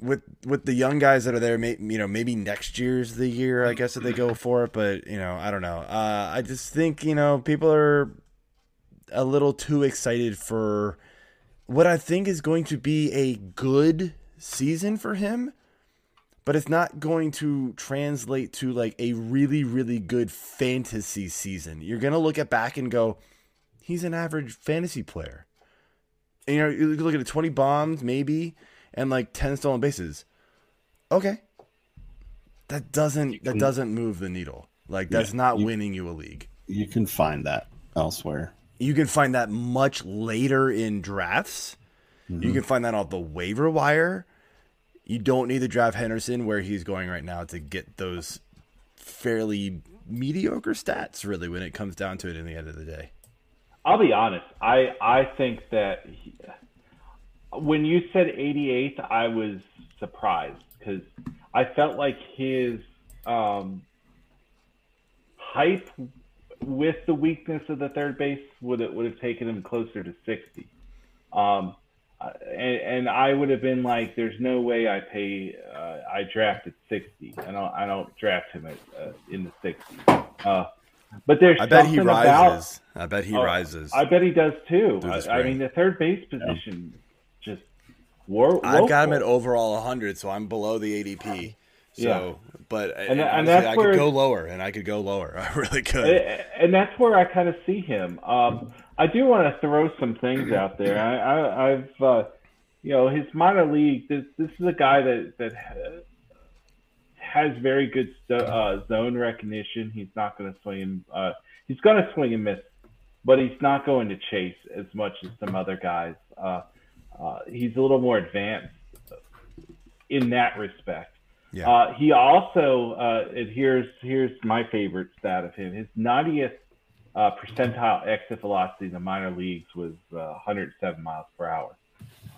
With the young guys that are there, maybe next year's the year. I guess that they go for it, but you know, I don't know. I just think you know people are a little too excited for what I think is going to be a good season for him, but it's not going to translate to like a really, really good fantasy season. You're going to look at back and go, he's an average fantasy player. And, you know, you look at 20 bombs maybe and like 10 stolen bases. Okay. That doesn't move the needle. Like that's not winning you a league. You can find that elsewhere. You can find that much later in drafts. Mm-hmm. You can find that off the waiver wire. You don't need to draft Henderson where he's going right now to get those fairly mediocre stats, really, when it comes down to it in the end of the day. I'll be honest. I think that when you said 88, I was surprised because I felt like his hype – with the weakness of the third base, would have taken him closer to 60. And I would have been like, there's no way I drafted 60. I don't draft him in the 60s. But there's I bet he rises. I bet he does too. I mean, the third base position just I've got him at overall 100, so I'm below the ADP. So, yeah. But and that's I where, could go lower, and I could go lower. I really could. And that's where I kind of see him. I do want to throw some things out there. I've you know, his minor league, this is a guy that has very good zone recognition. He's not going to swing. He's going to swing and miss, but he's not going to chase as much as some other guys. He's a little more advanced in that respect. Yeah. He also, and here's my favorite stat of him. His 90th percentile exit velocity in the minor leagues was 107 miles per hour.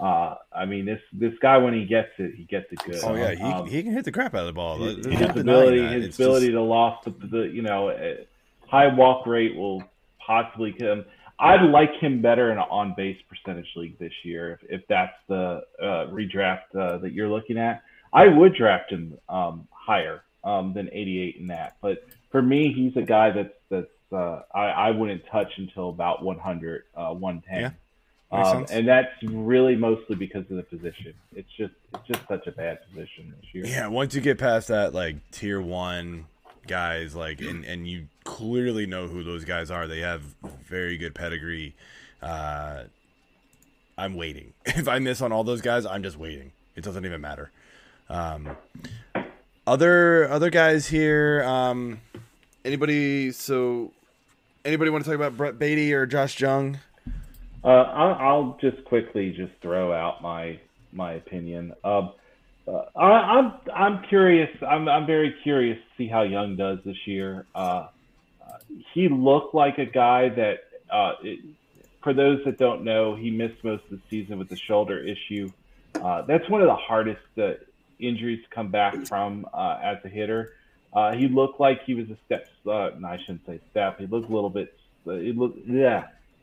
I mean, this guy, when he gets it good. Oh, yeah, he can hit the crap out of the ball. His ability to loft the high walk rate will possibly come. I'd like him better in an on-base percentage league this year if that's the redraft that you're looking at. I would draft him higher than 88 in that. But for me, he's a guy that's I wouldn't touch until about 100, 110. Yeah, and that's really mostly because of the position. It's just such a bad position this year. Yeah, once you get past that, like, tier one guys, like, and you clearly know who those guys are. They have very good pedigree. I'm waiting. If I miss on all those guys, I'm just waiting. It doesn't even matter. Other guys here. Anybody want to talk about Brett Baty or Josh Jung? I'll just quickly just throw out my opinion. I'm curious. I'm very curious to see how Jung does this year. He looked like a guy that, for those that don't know, he missed most of the season with the shoulder issue. That's one of the hardest injuries to come back from as a hitter. He looked like he was a step. No, I shouldn't say step. He looked a little bit.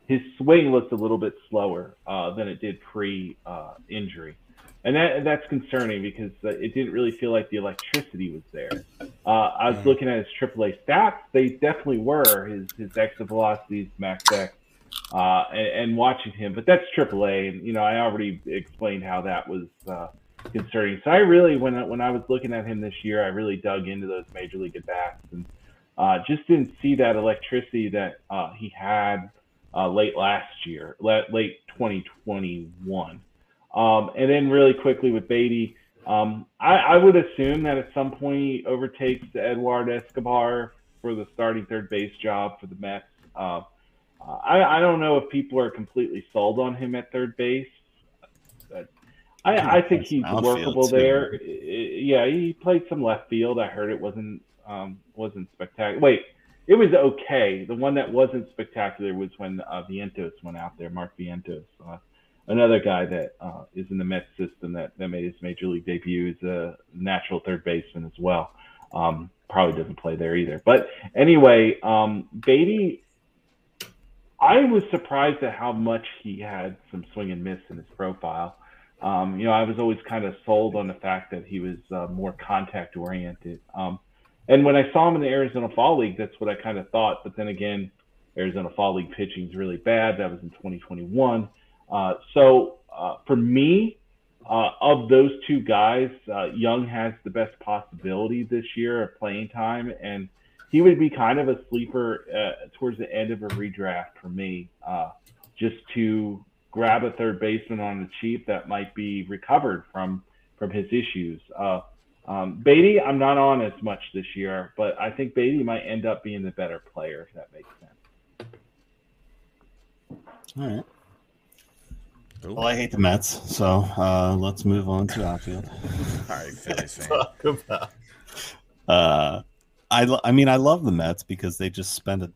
His swing looked a little bit slower than it did pre-injury, and that's concerning because it didn't really feel like the electricity was there. I was looking at his AAA stats; they definitely were. His exit velocities, max X, and watching him, but that's AAA, and I already explained how that was. Concerning. So I really, when I was looking at him this year, I really dug into those major league at bats and just didn't see that electricity that he had late last year, late 2021. And then really quickly with Baty, I would assume that at some point he overtakes Edward Escobar for the starting third base job for the Mets. I don't know if people are completely sold on him at third base. I think he's workable there. Yeah, he played some left field. I heard it wasn't spectacular. Wait, it was okay. The one that wasn't spectacular was when Vientos went out there, Mark Vientos. Another guy that is in the Mets system that made his major league debut is a natural third baseman as well. Probably doesn't play there either. But anyway, Baty, I was surprised at how much he had some swing and miss in his profile. I was always kind of sold on the fact that he was more contact-oriented. And when I saw him in the Arizona Fall League, that's what I kind of thought. But then again, Arizona Fall League pitching is really bad. That was in 2021. So for me, of those two guys, Jung has the best possibility this year of playing time. And he would be kind of a sleeper towards the end of a redraft for me, just to grab a third baseman on the cheap that might be recovered from his issues. Baty, I'm not on as much this year, but I think Baty might end up being the better player, if that makes sense. All right. Well, I hate the Mets, so let's move on to outfield. All right, Phillies fan. Talk about. I love the Mets because they just spend a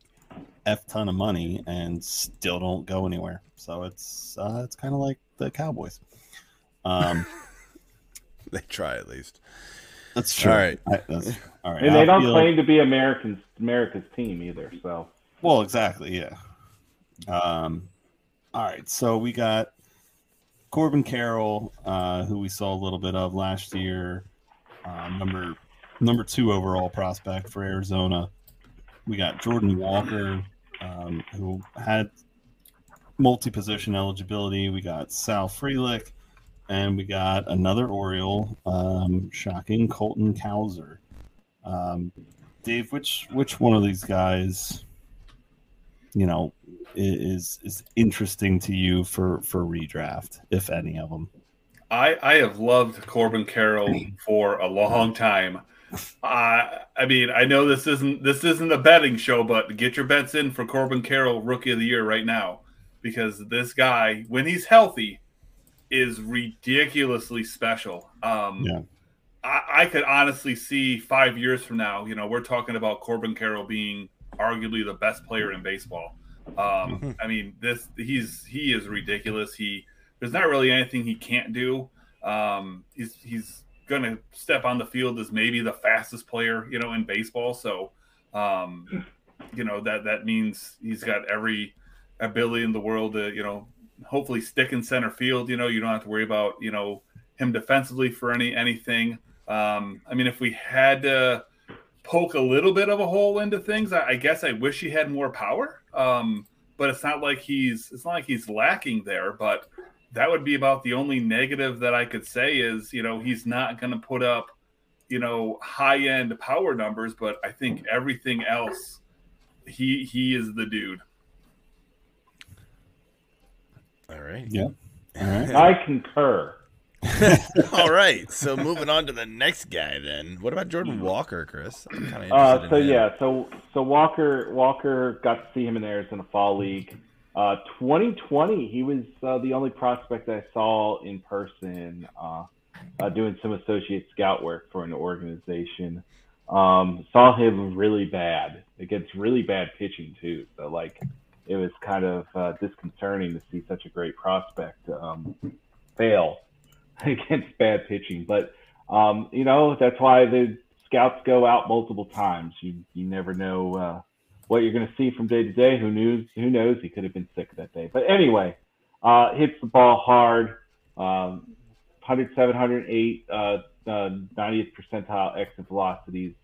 F ton of money and still don't go anywhere. So it's kind of like the Cowboys. They try at least. That's true. All right. All right. And they don't claim to be America's team either. So. Well, exactly. Yeah. All right. So we got Corbin Carroll, who we saw a little bit of last year, number 2 overall prospect for Arizona. We got Jordan Walker, who had multi-position eligibility. We got Sal Frelick, And we got another Oriole, shocking, Colton Cowser. Dave, which one of these guys, you know, is interesting to you for redraft, if any of them? I have loved Corbin Carroll for a long time. I mean, I know this isn't a betting show, but get your bets in for Corbin Carroll Rookie of the Year right now, because this guy, when he's healthy, is ridiculously special. Yeah. I could honestly see 5 years from now, you know, we're talking about Corbin Carroll being arguably the best player in baseball. I mean, he is ridiculous. There's not really anything he can't do. He's going to step on the field as maybe the fastest player, you know, in baseball. So, you know, that means he's got every ability in the world to, you know, hopefully stick in center field. You know, you don't have to worry about, you know, him defensively for anything. I mean, if we had to poke a little bit of a hole into things, I guess I wish he had more power. But it's not like he's lacking there. But that would be about the only negative that I could say is, you know, he's not going to put up, you know, high end power numbers. But I think everything else, he is the dude. All right. Yeah. All right. I concur. All right, so moving on to the next guy then. What about Jordan Walker, Chris? I'm kind of interested in him. So Walker got to see him in the Arizona Fall League. 2020, he was the only prospect I saw in person doing some associate scout work for an organization. Saw him really bad. It gets really bad pitching too. So like it was kind of disconcerting to see such a great prospect fail against bad pitching. But, you know, that's why the scouts go out multiple times. You never know what you're going to see from day to day. Who knows? He could have been sick that day. But anyway, hits the ball hard. 107, 108, 90th percentile exit velocities.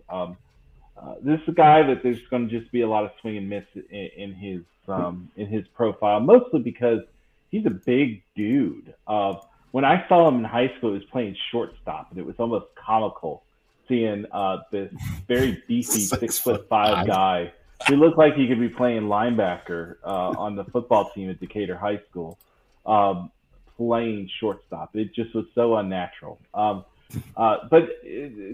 This is a guy that there's going to just be a lot of swing and miss in his profile, mostly because he's a big dude. When I saw him in high school, he was playing shortstop, and it was almost comical seeing this very beefy 6'5" guy. He looked like he could be playing linebacker on the football team at Decatur High School, playing shortstop. It just was so unnatural. But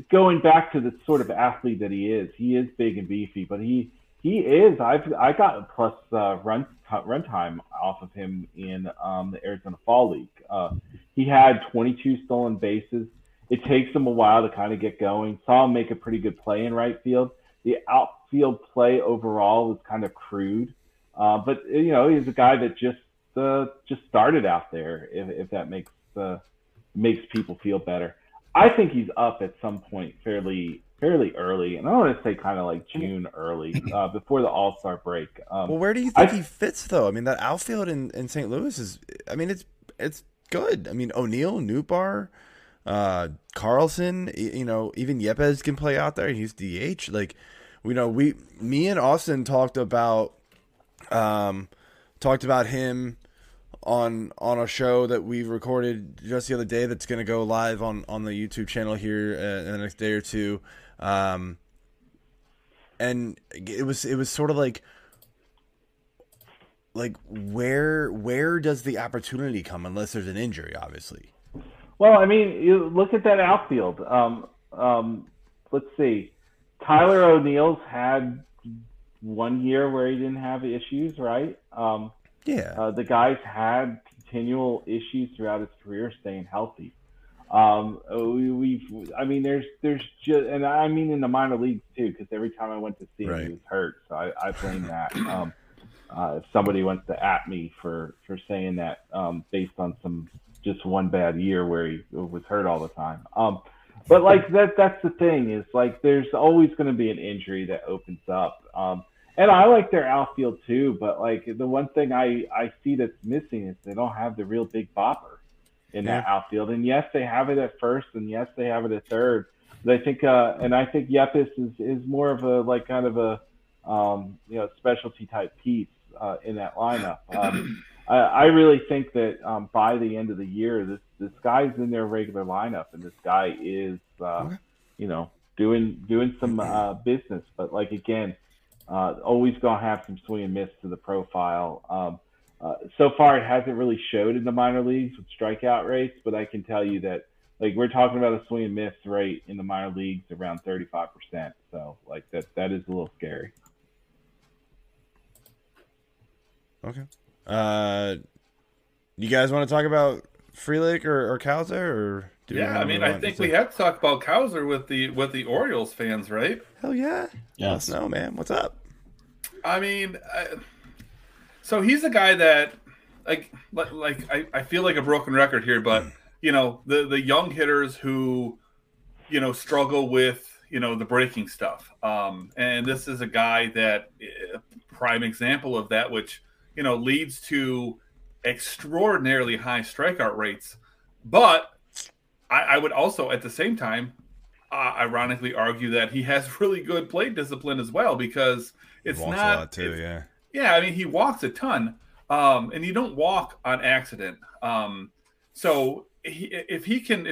going back to the sort of athlete that he is big and beefy, but he is. I got a plus run time off of him in the Arizona Fall League. He had 22 stolen bases. It takes him a while to kind of get going. Saw him make a pretty good play in right field. The outfield play overall was kind of crude, but you know, he's a guy that just started out there. If that makes people feel better, I think he's up at some point fairly early, and I want to say kind of like June early, before the All-Star break. Well, where do you think he fits, though? I mean, that outfield in St. Louis is, I mean, it's good. I mean, O'Neill, Newbar, Carlson, you know, even Yepez can play out there. He's DH. Like, you know, me and Austin talked about him on a show that we recorded just the other day that's going to go live on the YouTube channel here in the next day or two. And it was sort of like where does the opportunity come, unless there's an injury, obviously. Well, I mean, you look at that outfield. Let's see. Tyler O'Neill's had 1 year where he didn't have issues, right? Yeah. The guy's had continual issues throughout his career staying healthy. There's just, and I mean in the minor leagues too, because every time I went to see him, right, he was hurt. So I blame that. If somebody wants to at me for saying that, based on some just one bad year where he was hurt all the time. But like that's the thing is like there's always going to be an injury that opens up. And I like their outfield too, but like the one thing I see that's missing is they don't have the real big bopper in that outfield. And yes, they have it at first, and yes, they have it at third. But I think Yepez is more of a like kind of a you know, specialty type piece in that lineup. I really think that by the end of the year, this this guy's in their regular lineup, and this guy is, you know, doing some business. But like again, always gonna have some swing and miss to the profile. So far, it hasn't really showed in the minor leagues with strikeout rates, but I can tell you that, like, we're talking about a swing and miss rate in the minor leagues around 35%. So, like, that is a little scary. Okay. You guys want to talk about Frelick or Cowser? Or yeah, I mean, I think we have to talk about Cowser with the Orioles fans, right? Hell yeah. Yes. No, man. What's up? I mean, so he's a guy that, like I feel like a broken record here, but you know, the young hitters who, you know, struggle with, you know, the breaking stuff. And this is a guy that, a prime example of that, which, you know, leads to extraordinarily high strikeout rates. But I would also, at the same time, ironically argue that he has really good plate discipline as well, because it's not. He walks a lot too, yeah. Yeah, I mean, he walks a ton, and you don't walk on accident. So if he can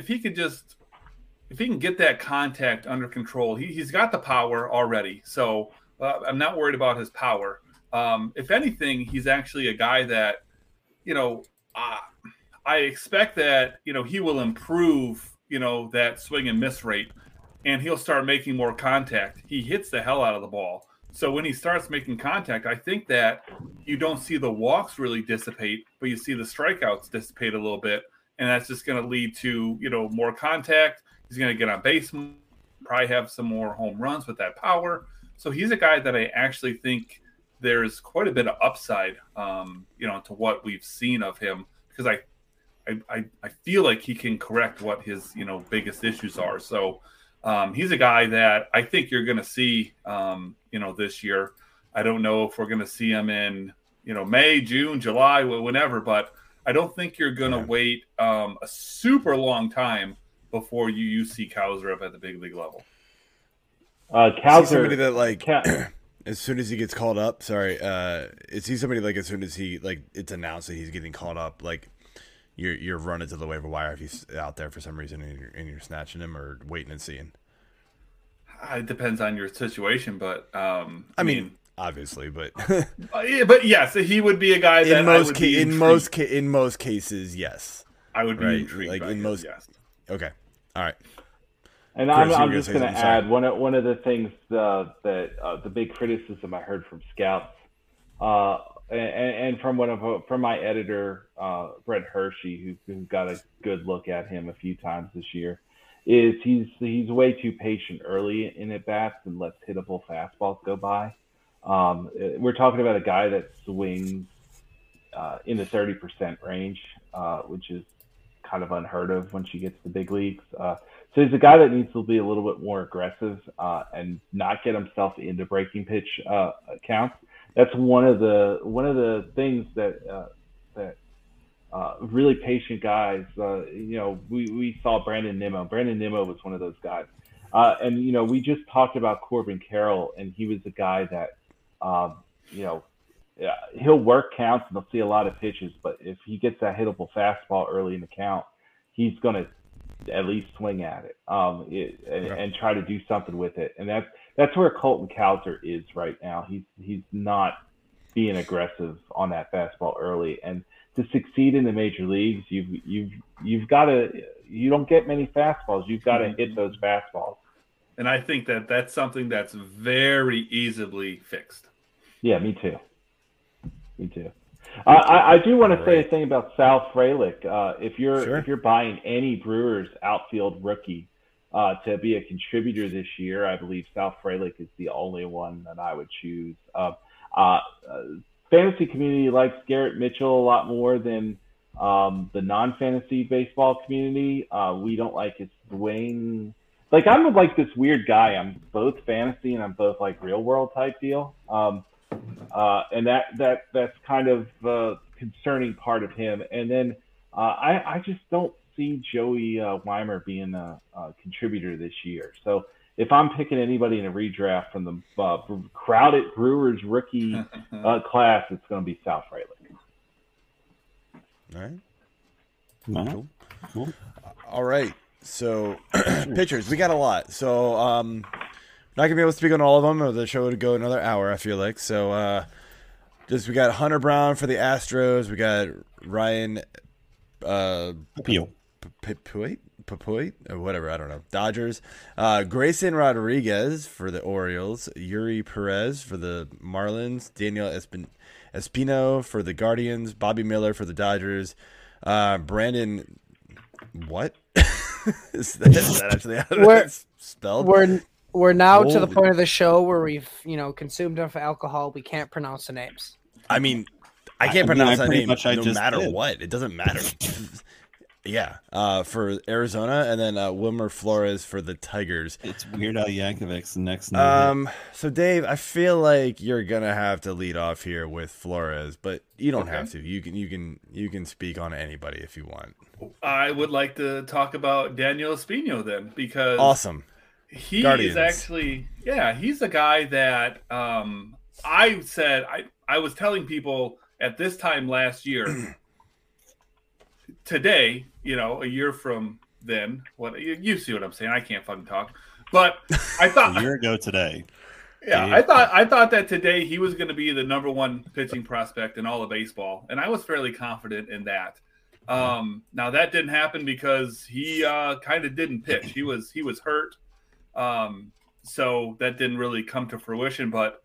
get that contact under control, he's got the power already. So I'm not worried about his power. If anything, he's actually a guy that, you know, I expect that, you know, he will improve, you know, that swing and miss rate, and he'll start making more contact. He hits the hell out of the ball. So when he starts making contact, I think that you don't see the walks really dissipate, but you see the strikeouts dissipate a little bit, and that's just going to lead to, you know, more contact. He's going to get on base, probably have some more home runs with that power. So he's a guy that I actually think there's quite a bit of upside, you know, to what we've seen of him, because I feel like he can correct what his, you know, biggest issues are. So he's a guy that I think you're going to see, you know, this year. I don't know if we're going to see him in, you know, May, June, July, whenever, but I don't think you're going to wait a super long time before you see Cowser up at the big league level. Cowser, somebody that, like, as soon as he gets called up, is he somebody, like, as soon as he, like, it's announced that he's getting called up, like, you're running to the waiver wire if he's out there for some reason and you're snatching him or waiting and seeing? It depends on your situation, but I mean obviously, but yes, he would be a guy that in most cases, yes, I would be intrigued. Like, in most, yes. Okay, all right. And Chris, I'm just going to add one of the things that the big criticism I heard from scouts, and from my editor, Brett Hershey, who got a good look at him a few times this year, is he's way too patient early in at bats and lets hittable fastballs go by. We're talking about a guy that swings in the 30% range, which is kind of unheard of when she gets to the big leagues. So he's a guy that needs to be a little bit more aggressive and not get himself into breaking pitch counts. That's one of the things that really patient guys, you know, we saw Brandon Nimmo. Brandon Nimmo was one of those guys. And, you know, we just talked about Corbin Carroll, and he was a guy that, you know, he'll work counts and he'll see a lot of pitches, but if he gets that hittable fastball early in the count, he's going to at least swing at it, and try to do something with it. And that's where Colton Cowser is right now. He's not being aggressive on that fastball early, and to succeed in the major leagues, you've got to, you don't get many fastballs. You've got to hit those fastballs. And I think that that's something that's very easily fixed. Yeah, me too. I do want to say a thing about Sal Frelick. If you're buying any Brewers outfield rookie to be a contributor this year, I believe Sal Frelick is the only one that I would choose. Fantasy community likes Garrett Mitchell a lot more than the non-fantasy baseball community. We don't like his swing. Like, I'm like this weird guy. I'm both fantasy and I'm both like real world type deal. And that's kind of a concerning part of him. And then I just don't see Joey Weimer being a contributor this year. So if I'm picking anybody in a redraft from the crowded Brewers rookie class, it's going to be Sal Frelick. All right. Cool. Cool. All right. So pitchers, we got a lot. So not gonna be able to speak on all of them, or the show would go another hour, I feel like. So we got Hunter Brown for the Astros. We got Ryan Papui or whatever, I don't know, Dodgers. Grayson Rodriguez for the Orioles. Eury Pérez for the Marlins. Daniel Espino for the Guardians. Bobby Miller for the Dodgers. Brandon, what? is that actually how that's spelled? We're now to the point of the show where we've, consumed enough alcohol. We can't pronounce the names. I mean, I can't pronounce that name no matter what. It doesn't matter. Yeah. For Arizona, and then Wilmer Flores for the Tigers. It's weird how Yankovic's the next name. So, Dave, I feel like you're going to have to lead off here with Flores, but you don't have to. You can speak on anybody if you want. I would like to talk about Daniel Espino then, because... Awesome. He Guardians. Is actually, he's a guy that I said, I was telling people at this time last year, today, a year from then, you see what I'm saying? I can't fucking talk. But I thought a year ago today. Yeah, yeah. I thought that today he was going to be the number one pitching prospect in all of baseball. And I was fairly confident in that. Now that didn't happen because he kind of didn't pitch. He was hurt. So that didn't really come to fruition, but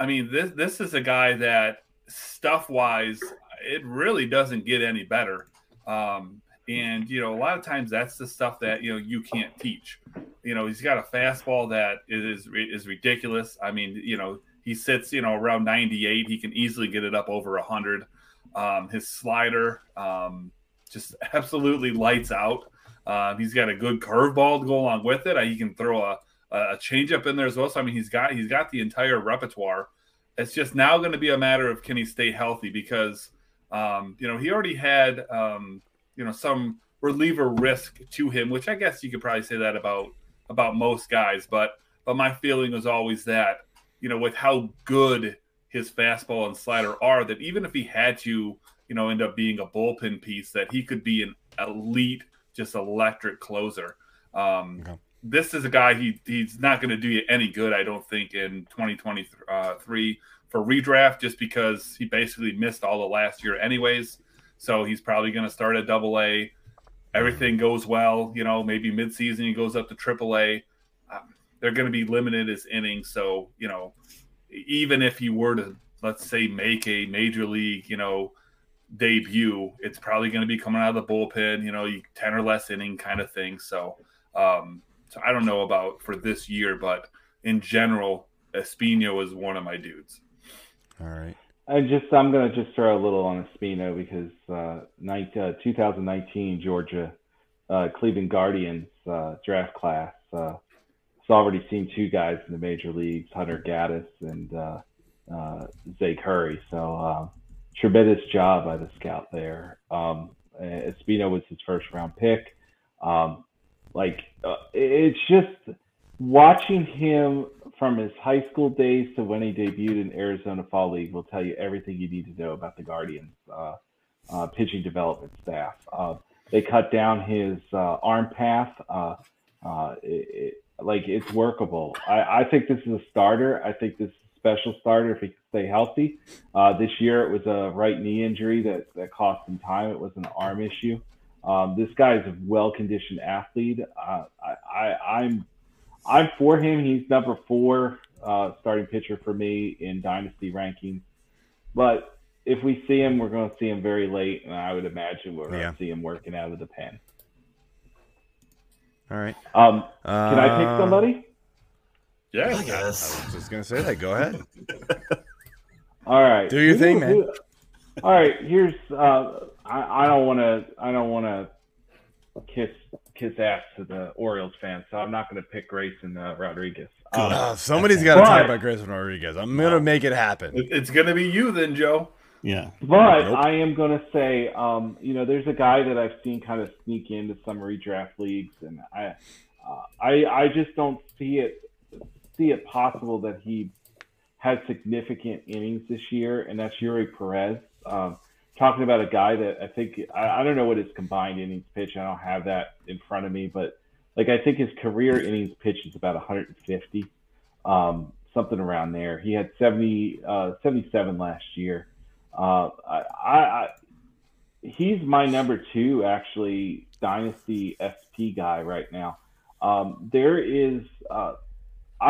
I mean, this is a guy that stuff wise, it really doesn't get any better. And a lot of times that's the stuff that, you can't teach, he's got a fastball that is ridiculous. I mean, he sits, around 98, he can easily get it up over 100. His slider, just absolutely lights out. He's got a good curveball to go along with it. He can throw a changeup in there as well. So I mean, he's got the entire repertoire. It's just now going to be a matter of can he stay healthy, because he already had some reliever risk to him, which I guess you could probably say that about most guys. But my feeling was always that with how good his fastball and slider are, that even if he had to end up being a bullpen piece, that he could be an elite, just electric closer. This is a guy, he's not going to do you any good, I don't think, in 2023 for redraft, just because he basically missed all of last year anyways. So he's probably going to start at AA. Everything goes well, maybe midseason he goes up to AAA. They're going to be limited his innings. So, even if he were to, let's say, make a major league, debut, it's probably going to be coming out of the bullpen, 10 or less inning kind of thing. So so I don't know about for this year, but in general, Espino is one of my dudes. All right, I'm going to just throw a little on Espino because 2019 Georgia Cleveland Guardians draft class it's already seen two guys in the major leagues, Hunter Gaddis and Zay Curry. So tremendous job by the scout there. Espino was his first round pick. It's just watching him from his high school days to when he debuted in Arizona Fall League will tell you everything you need to know about the Guardians pitching development staff. They cut down his arm path. It's workable. I think this is a starter. I think this is special starter if he can stay healthy. This year it was a right knee injury that cost him time. It was an arm issue. This guy's a well-conditioned athlete. I'm for him. He's number 4 starting pitcher for me in dynasty rankings. But if we see him, we're going to see him very late, and I would imagine we're going to see him working out of the pen. All right. Can I pick somebody? Yeah, I guess. I was just going to say that. Go ahead. All right. Do your thing, man. All right. Here's I don't want to kiss ass to the Orioles fans, so I'm not going to pick Grayson Rodriguez. Somebody's got to talk about Grayson Rodriguez. I'm going to make it happen. It's going to be you then, Joe. Yeah. But I am going to say, there's a guy that I've seen kind of sneak into some redraft leagues, and I just don't see it possible that he has significant innings this year, and that's Eury Pérez. talking about a guy that I think, I don't know what his combined innings pitch, I don't have that in front of me, but like I think his career innings pitch is about 150, something around there. He had 77 last year. He's my number two, actually, Dynasty SP guy right now. I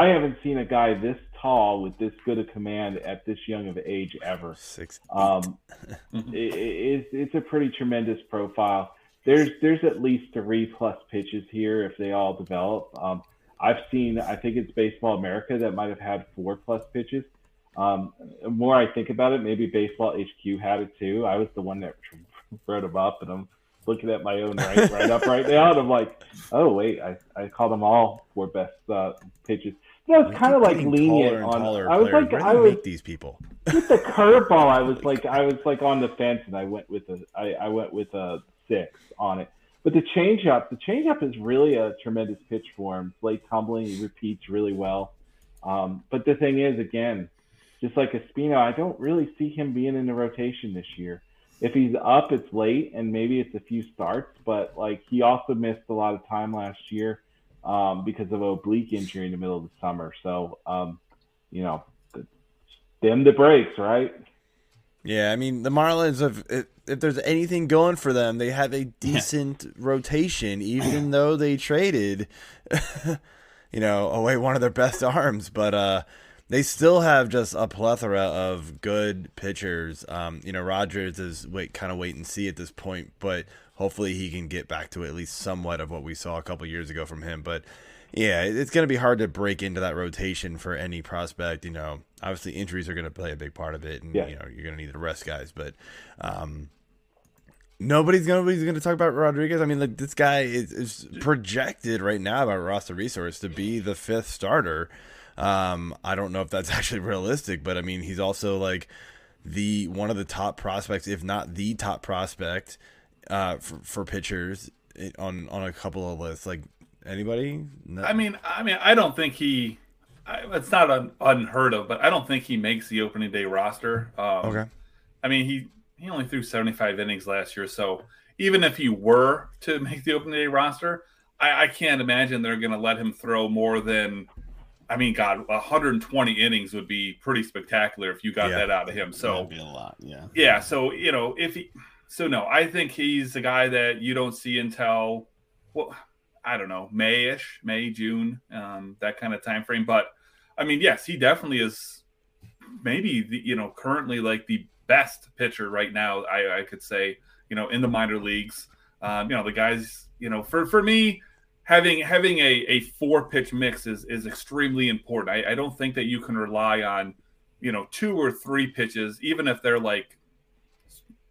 haven't seen a guy this tall with this good a command at this young of age ever. 6'8". It's a pretty tremendous profile. There's at least 3+ pitches here if they all develop. I think it's Baseball America that might have had 4+ pitches. The more I think about it, maybe Baseball HQ had it too. I was the one that wrote them up, and I'm looking at my own right up right now, and I'm like, oh wait, I called them all 4 best pitches. You know, it's kind of like lenient on. I was like, I would these people with the curveball. I was like on the fence, and I went with a 6 on it. But the changeup is really a tremendous pitch for him. Slate tumbling, he repeats really well. But the thing is, again, just like Espino, I don't really see him being in the rotation this year. If he's up, it's late, and maybe it's a few starts. But like he also missed a lot of time last year because of an oblique injury in the middle of the summer. So, you know, them the breaks, right? Yeah, I mean, the Marlins have, if there's anything going for them, they have a decent rotation, even though they traded, you know, away one of their best arms. But they still have just a plethora of good pitchers. You know, Rodgers is wait and see at this point, but hopefully he can get back to at least somewhat of what we saw a couple years ago from him. But yeah, it's going to be hard to break into that rotation for any prospect. You know, obviously injuries are going to play a big part of it, and you know you're going to need to rest guys. But nobody's going to talk about Rodriguez. I mean, like this guy is projected right now by Roster Resource to be the 5th starter. I don't know if that's actually realistic, but I mean he's also like the one of the top prospects, if not the top prospect, for pitchers on a couple of lists. Like. Anybody? No. I mean, I don't think he. It's not unheard of, but I don't think he makes the opening day roster. Okay. I mean, he only threw 75 innings last year, so even if he were to make the opening day roster, I can't imagine they're going to let him throw more than. I mean, God, 120 innings would be pretty spectacular if you got that out of him. So that'd be a lot, yeah. Yeah, so you know, if he. So no, I think he's the guy that you don't see until well. I don't know, May-ish, May, June, that kind of time frame. But, I mean, yes, he definitely is maybe, currently like the best pitcher right now, I could say, in the minor leagues. The guys, for me, having a 4-pitch mix is extremely important. I don't think that you can rely on, 2 or 3 pitches, even if they're like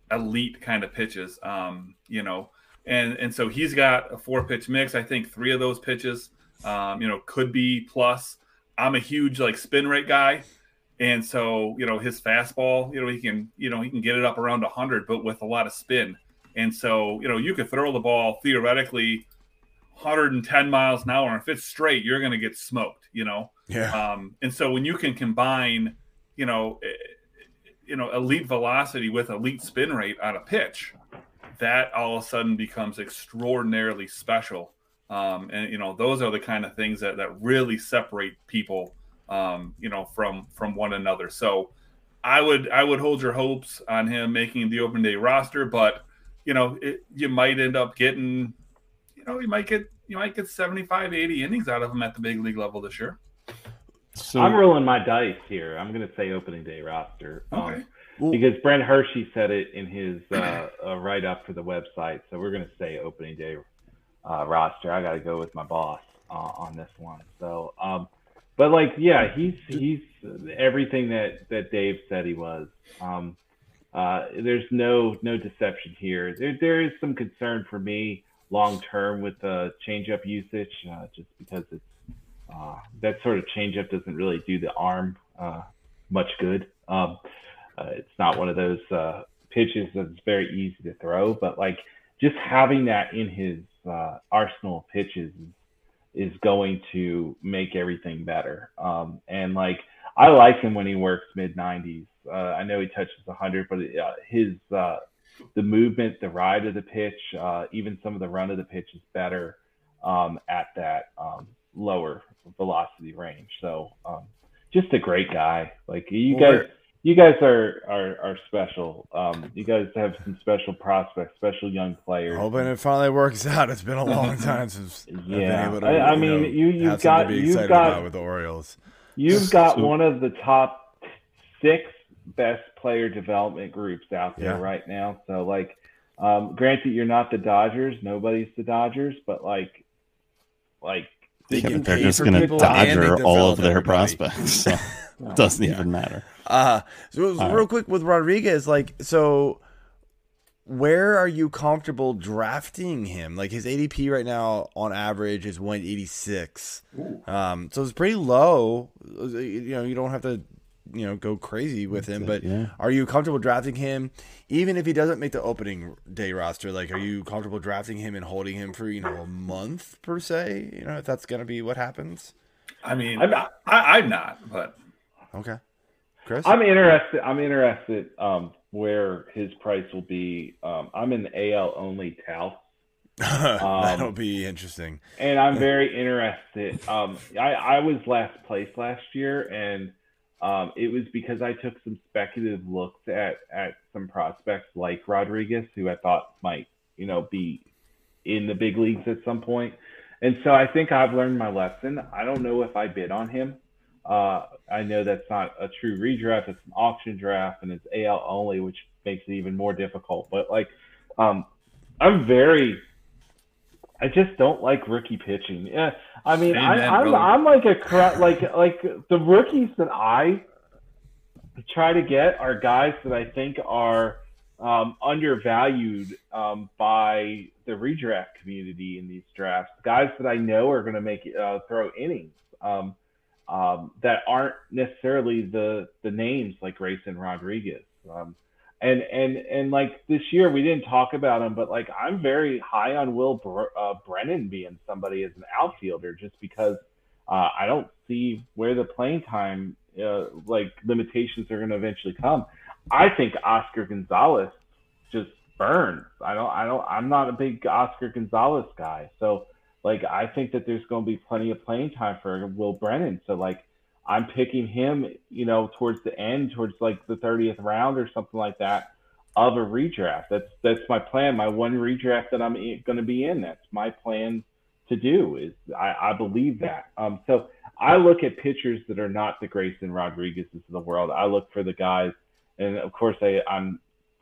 elite kind of pitches, And so he's got a 4-pitch mix. I think 3 of those pitches, could be plus. I'm a huge spin rate guy, and so his fastball, he can get it up around 100, but with a lot of spin. And so you could throw the ball theoretically 110 miles an hour, and if it's straight, you're going to get smoked. And so when you can combine, elite velocity with elite spin rate on a pitch. That all of a sudden becomes extraordinarily special. Those are the kind of things that really separate people, from one another. So I would hold your hopes on him making the open day roster, but you might end up getting, you might get 75, 80 innings out of him at the big league level this year. So I'm rolling my dice here. I'm going to say opening day roster. Okay. Because Brent Hershey said it in his write-up for the website, so we're going to say opening day roster. I got to go with my boss on this one. So, he's everything that Dave said he was. There's no deception here. There is some concern for me long term with the changeup usage, just because it's that sort of changeup doesn't really do the arm much good. It's not one of those pitches that's very easy to throw, but like just having that in his arsenal of pitches is going to make everything better. And like I like him when he works mid-90s. I know he touches 100, but the movement, the ride of the pitch, even some of the run of the pitch is better at that lower velocity range. So just a great guy. Like you guys are special. You guys have some special prospects, special young players. Hoping it finally works out. It's been a long time since I've been able to. I mean, you've got with the Orioles. You've got one of the top 6 best player development groups out there right now. So, like, granted, you're not the Dodgers. Nobody's the Dodgers, but like they're just going to Dodger all of their prospects. So it doesn't even matter. So real quick with Rodriguez, like, so where are you comfortable drafting him? Like, his ADP right now on average is 186. So it's pretty low. You know, you don't have to, you know, go crazy with him, but are you comfortable drafting him even if he doesn't make the opening day roster? Like, are you comfortable drafting him and holding him for, you know, a month per se? You know, if that's going to be what happens. I mean, I'm not, but okay. Chris? I'm interested where his price will be. I'm an AL only tout. That'll be interesting. And I'm very interested. I was last place last year, and it was because I took some speculative looks at some prospects like Rodriguez, who I thought might, you know, be in the big leagues at some point. And so I think I've learned my lesson. I don't know if I bid on him. I know that's not a true redraft. It's an auction draft, and it's AL only, which makes it even more difficult. But, like, I just don't like rookie pitching. Yeah, I mean, I'm like a like the rookies that I try to get are guys that I think are undervalued by the redraft community in these drafts. Guys that I know are going to make throw innings. That aren't necessarily the names like Grayson Rodriguez. And like this year we didn't talk about him, but like I'm very high on Will Brennan being somebody as an outfielder just because I don't see where the playing time like limitations are going to eventually come. I think Oscar Gonzalez just burns. I'm not a big Oscar Gonzalez guy, so. Like, I think that there's going to be plenty of playing time for Will Brennan. So, like, I'm picking him, you know, towards the end, towards, like, the 30th round or something like that of a redraft. That's my plan, my one redraft that I'm going to be in. That's my plan to do is I believe that. So I look at pitchers that are not the Grayson Rodriguezes of the world. I look for the guys. And, of course, I'm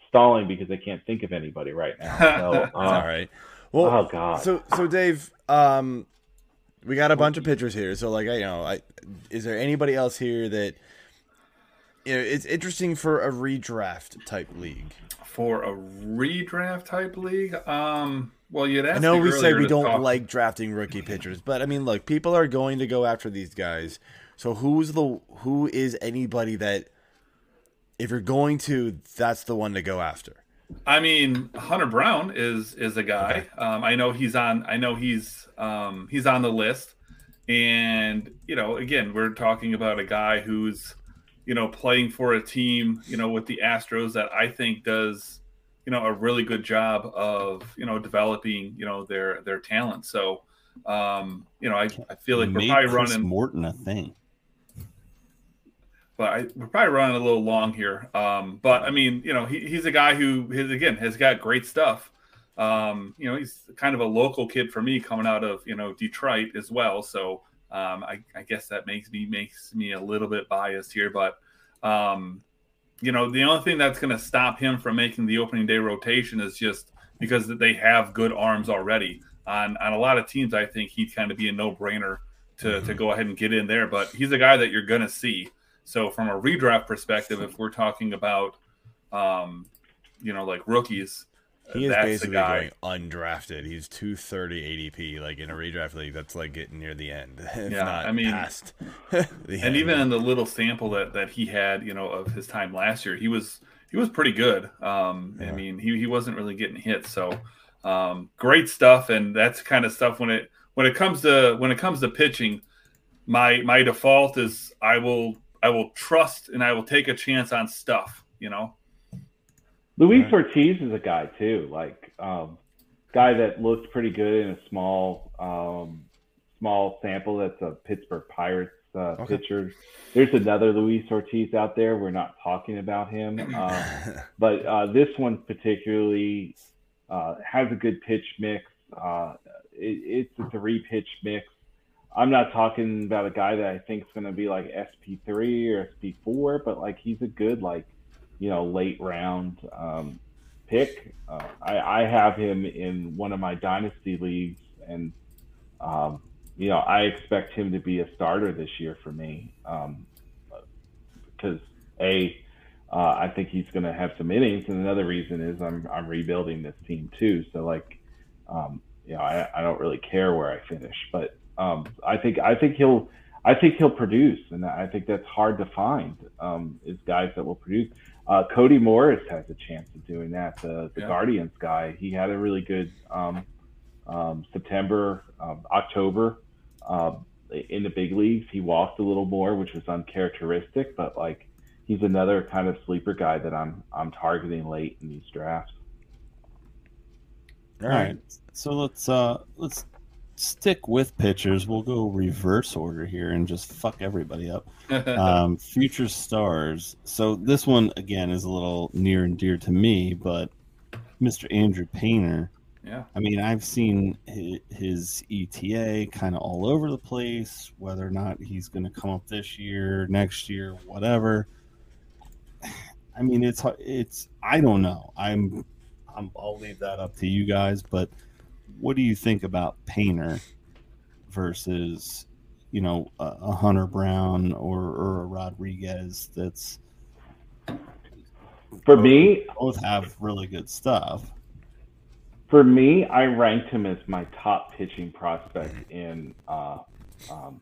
stalling because I can't think of anybody right now. So, all right. Well, oh, God. So Dave, we got a bunch of pitchers here. So, like, is there anybody else here that, you know, it's interesting for a redraft type league? For a redraft type league, well, you'd ask. I know we say we don't like drafting rookie pitchers, but I mean, look, people are going to go after these guys. So who is anybody that, if you're going to, that's the one to go after? I mean, Hunter Brown is a guy. Okay. I know he's on. I know he's on the list, and you know, again, we're talking about a guy who's, you know, playing for a team, you know, with the Astros that I think does, you know, a really good job of, you know, developing, you know, their talent. So, you know, I feel like we're probably running Morton a thing. But we're probably running a little long here. But, I mean, you know, he's a guy who, has got great stuff. You know, he's kind of a local kid for me coming out of, you know, Detroit as well. So I guess that makes me a little bit biased here. But, you know, the only thing that's going to stop him from making the opening day rotation is just because they have good arms already. On a lot of teams, I think he'd kind of be a no-brainer to go ahead and get in there. But he's a guy that you're going to see. So from a redraft perspective, if we're talking about, you know, like rookies, he is basically going undrafted. He's 230 ADP, like in a redraft league. That's like getting near the end. Past the end. And even in the little sample that he had, you know, of his time last year, he was pretty good. I mean, he wasn't really getting hit. So great stuff, and that's kind of stuff when it comes to pitching. My default is I will. I will trust and I will take a chance on stuff, you know. Luis Ortiz is a guy too, like guy that looked pretty good in a small small sample. That's a Pittsburgh Pirates pitcher. There's another Luis Ortiz out there. We're not talking about him, but this one particularly has a good pitch mix. It's a three-pitch mix. I'm not talking about a guy that I think is going to be like SP3 or SP4, but like he's a good, like, you know, late round pick. I have him in one of my dynasty leagues, and you know, I expect him to be a starter this year for me because I think he's going to have some innings, and another reason is I'm rebuilding this team too. So like, you know, I don't really care where I finish, but. I think he'll produce, and I think that's hard to find. Is guys that will produce. Cody Morris has a chance of doing that. The Guardians guy, he had a really good September, October in the big leagues. He walked a little more, which was uncharacteristic, but like he's another kind of sleeper guy that I'm targeting late in these drafts. All right, so let's stick with pitchers. We'll go reverse order here and just fuck everybody up. Future stars. So this one again is a little near and dear to me, but Mr. Andrew Painter. Yeah. I mean, I've seen his ETA kind of all over the place, whether or not he's going to come up this year, next year, whatever. I mean, it's I don't know. I'll leave that up to you guys, but what do you think about Painter versus, you know, a Hunter Brown or a Rodriguez? That's for me. Both have really good stuff. For me, I ranked him as my top pitching prospect in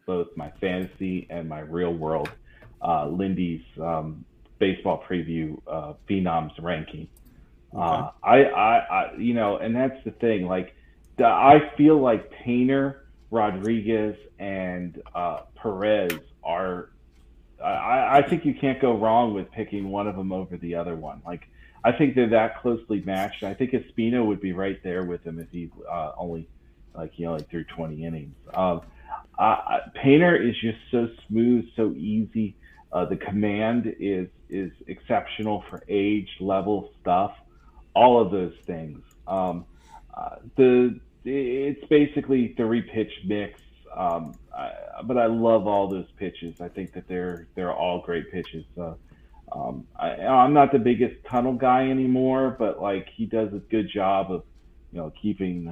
both my fantasy and my real world Lindy's baseball preview Phenoms ranking. Okay. I you know, and that's the thing, like. I feel like Painter, Rodriguez, and Perez are. I think you can't go wrong with picking one of them over the other one. Like, I think they're that closely matched. I think Espino would be right there with him if he only, like, you know, like through 20 innings. Painter is just so smooth, so easy. The command is exceptional for age, level, stuff, all of those things. It's basically three-pitch mix, but I love all those pitches. I think that they're all great pitches. I'm not the biggest tunnel guy anymore, but like he does a good job of, you know, keeping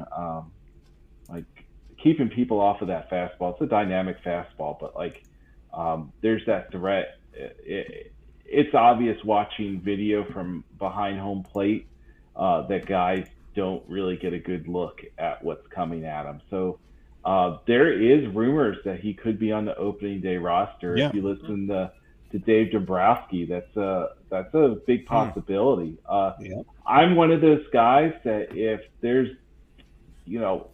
people off of that fastball. It's a dynamic fastball, but like there's that threat. It's obvious watching video from behind home plate that guys don't really get a good look at what's coming at him. So there is rumors that he could be on the opening day roster. Yeah. If you listen to Dave Dombrowski, that's a big possibility. Yeah. I'm one of those guys that if there's, you know,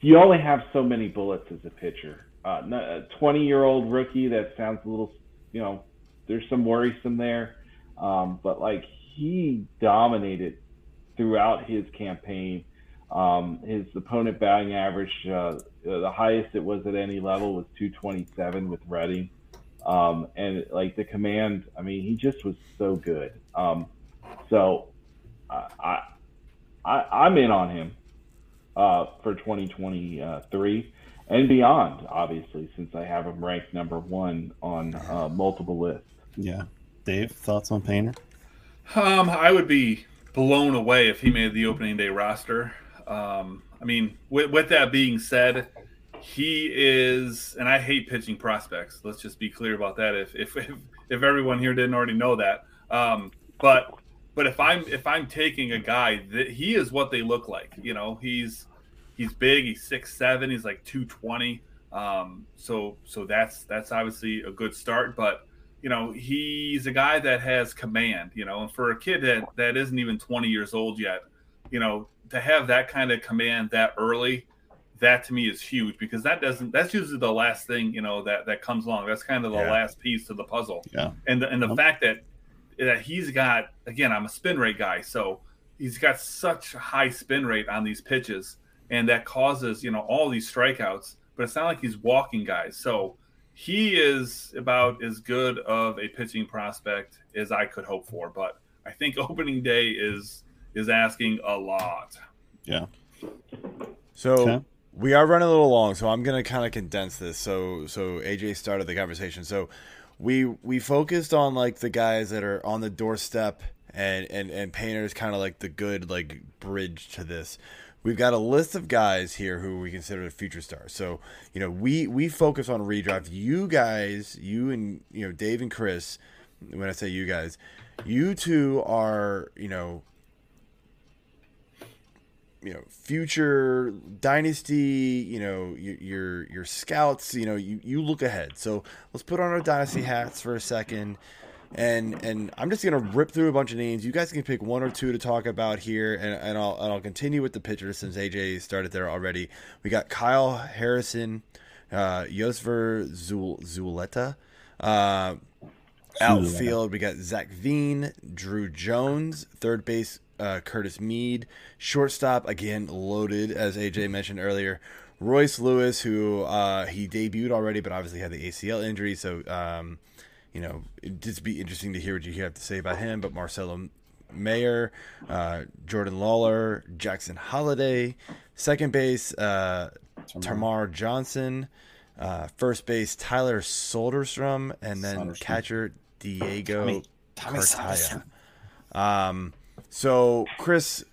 you only have so many bullets as a pitcher. A 20-year-old rookie, that sounds a little, you know, there's some worrisome there. But like he dominated throughout his campaign. His opponent batting average, the highest it was at any level was 227 with Redding. And like the command, I mean, he just was so good. So I'm in on him for 2023 and beyond, obviously, since I have him ranked number one on multiple lists. Yeah. Dave, thoughts on Painter? I would be blown away if he made the opening day roster. I mean, with that being said, he is, and I hate pitching prospects. Let's just be clear about that. If everyone here didn't already know that, but if I'm taking a guy that he is what they look like, you know, he's big, he's 6'7", he's like 220. So that's obviously a good start, but. You know, he's a guy that has command, you know, and for a kid that isn't even 20 years old yet, you know, to have that kind of command that early, that to me is huge, because that's usually the last thing, you know, that comes along. That's kind of the last piece to the puzzle. Yeah. And the fact that he's got, again, I'm a spin rate guy, so he's got such a high spin rate on these pitches, and that causes, you know, all these strikeouts, but it's not like he's walking guys. So he is about as good of a pitching prospect as I could hope for, but I think opening day is asking a lot. Yeah. So we are running a little long, so I'm going to kind of condense this. So AJ started the conversation. So we focused on like the guys that are on the doorstep, and Painter's kind of like the good like bridge to this. We've got a list of guys here who we consider future stars. So, you know, we focus on redraft. You guys, you and, you know, Dave and Chris, when I say you guys, you two are, you know, future dynasty, you know, your scouts, you know, you look ahead. So let's put on our dynasty hats for a second. And I'm just gonna rip through a bunch of names. You guys can pick one or two to talk about here, and I'll continue with the pitchers since AJ started there already. We got Kyle Harrison, Yosver Zuleta, outfield. We got Zach Veen, Drew Jones, third base Curtis Mead, shortstop again loaded as AJ mentioned earlier. Royce Lewis, who he debuted already, but obviously had the ACL injury, so. You know, it'd just be interesting to hear what you have to say about him. But Marcelo Mayer, Jordan Lawler, Jackson Holliday, second base, Tamar Johnson, first base, Tyler Soderstrom, and then catcher, Diego Cartaya. So, Chris,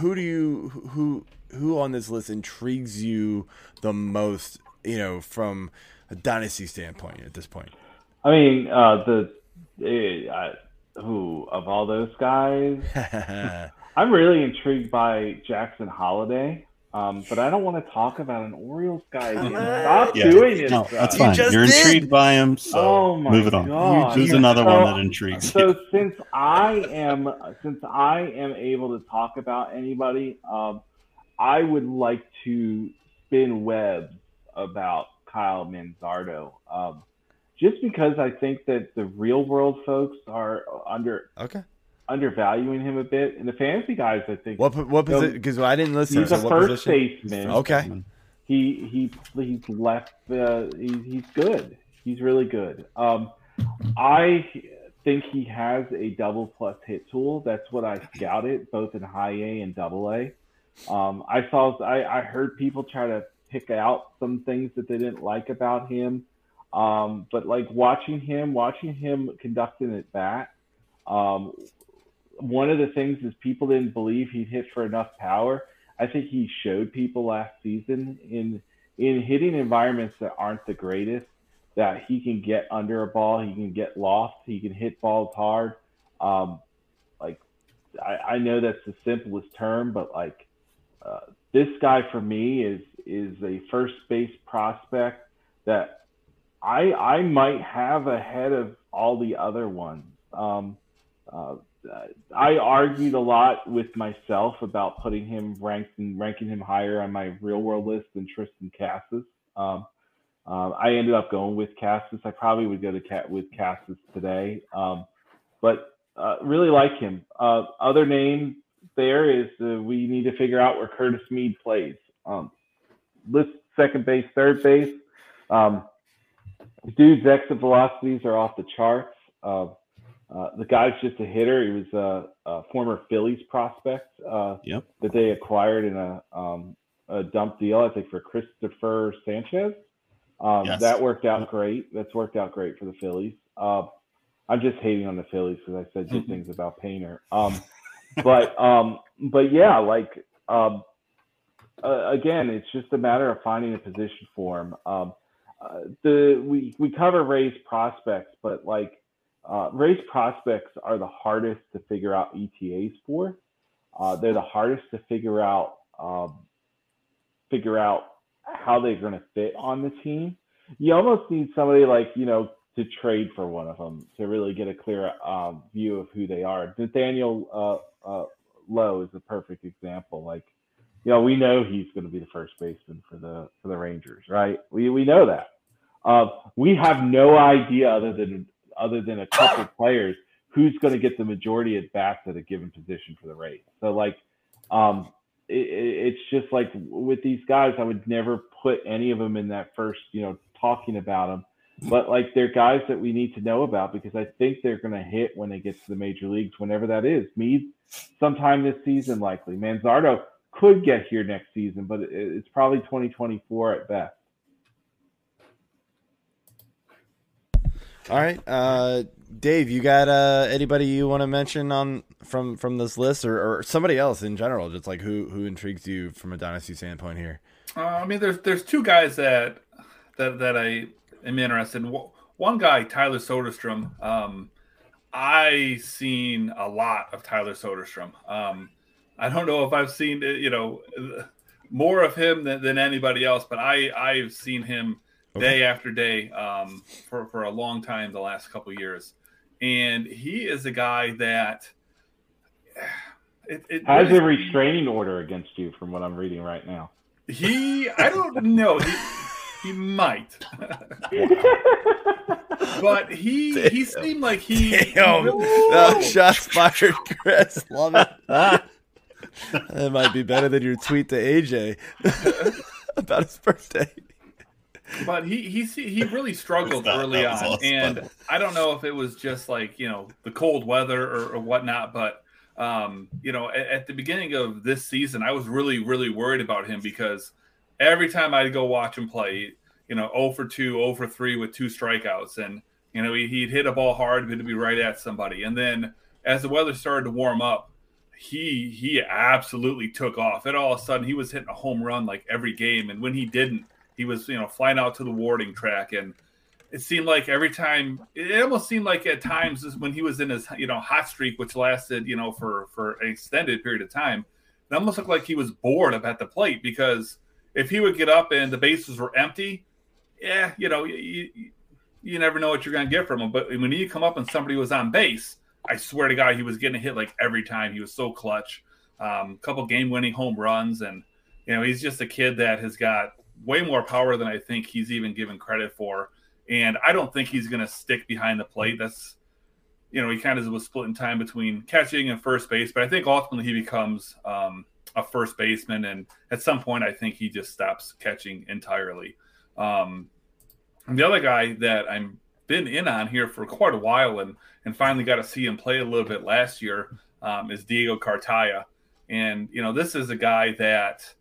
who on this list intrigues you the most, you know, from a dynasty standpoint at this point? I mean, who of all those guys? I'm really intrigued by Jackson Holliday, but I don't want to talk about an Orioles guy. Stop doing it. No, that's fine. You're intrigued by him, so move it on. God. Choose another one that intrigues you. So since I am able to talk about anybody, I would like to spin webs about Kyle Manzardo, just because I think that the real world folks are undervaluing him a bit, and the fantasy guys, I think. What position? Because I didn't listen. He's a first baseman. Okay. He's left. He's good. He's really good. I think he has a double plus hit tool. That's what I scouted, both in high A and double A. I heard people try to pick out some things that they didn't like about him. But like watching him conduct an at bat, one of the things is people didn't believe he'd hit for enough power. I think he showed people last season in hitting environments that aren't the greatest, that he can get under a ball, he can get lost, he can hit balls hard. I know that's the simplest term, but like, this guy for me is a first base prospect that I might have ahead of all the other ones. I argued a lot with myself about putting him ranked and ranking him higher on my real world list than Tristan Casas. I ended up going with Casas. I probably would go with Casas today, but really like him. Other name there is we need to figure out where Curtis Mead plays. List second base, third base. Dude's exit velocities are off the charts. The guy's just a hitter. He was a former Phillies prospect that they acquired in a dump deal, I think, for Christopher Sanchez. That worked out great. That's worked out great for the Phillies. I'm just hating on the Phillies because I said good things about Painter. Again, it's just a matter of finding a position for him. We cover Rays prospects, but Rays prospects are the hardest to figure out ETAs for. They're the hardest to figure out how they're going to fit on the team. You almost need somebody to trade for one of them to really get a clear view of who they are. Nathaniel Lowe is a perfect example. you know, we know he's going to be the first baseman for the Rangers, right? We know that. We have no idea other than a couple players who's going to get the majority at bats at a given position for the Rays. So like, it's just like with these guys, I would never put any of them in that first, you know, talking about them. But like they're guys that we need to know about because I think they're going to hit when they get to the major leagues, whenever that is. Meade, sometime this season likely. Manzardo could get here next season, but it's probably 2024 at best. All right, Dave, you got anybody you want to mention on from this list or somebody else in general? Just like who intrigues you from a dynasty standpoint here? I mean, there's two guys that I am interested in. One guy, Tyler Soderstrom. I seen a lot of Tyler Soderstrom. I don't know if I've seen, you know, more of him than anybody else, but I've seen him. Okay. Day after day for a long time, the last couple of years. And he is a guy that has a restraining order against you from what I'm reading right now. I don't know. He might. But he seemed like he... Damn. Shots fired, Chris. Love it. That might be better than your tweet to AJ about his birthday. But he really struggled early on, and I don't know if it was just like, you know, the cold weather or whatnot. But you know, at the beginning of this season, I was really worried about him because every time I'd go watch him play, you know, 0-2, 0-3 with 2 strikeouts, and you know he'd hit a ball hard, but it'd be right at somebody. And then as the weather started to warm up, he absolutely took off. And all of a sudden, he was hitting a home run like every game, and when he didn't, he was, you know, flying out to the warning track, and it seemed like every time – it almost seemed like at times when he was in his, you know, hot streak, which lasted, you know, for an extended period of time, it almost looked like he was bored up at the plate because if he would get up and the bases were empty, yeah, you know, you never know what you're going to get from him. But when he come up and somebody was on base, I swear to God, he was getting a hit like every time. He was so clutch. A couple game-winning home runs, and, you know, he's just a kid that has got – way more power than I think he's even given credit for. And I don't think he's going to stick behind the plate. That's, you know, he kind of was splitting time between catching and first base, but I think ultimately he becomes a first baseman. And at some point I think he just stops catching entirely. And the other guy that I'm been in on here for quite a while and finally got to see him play a little bit last year is Diego Cartaya. And, you know, this is a guy that,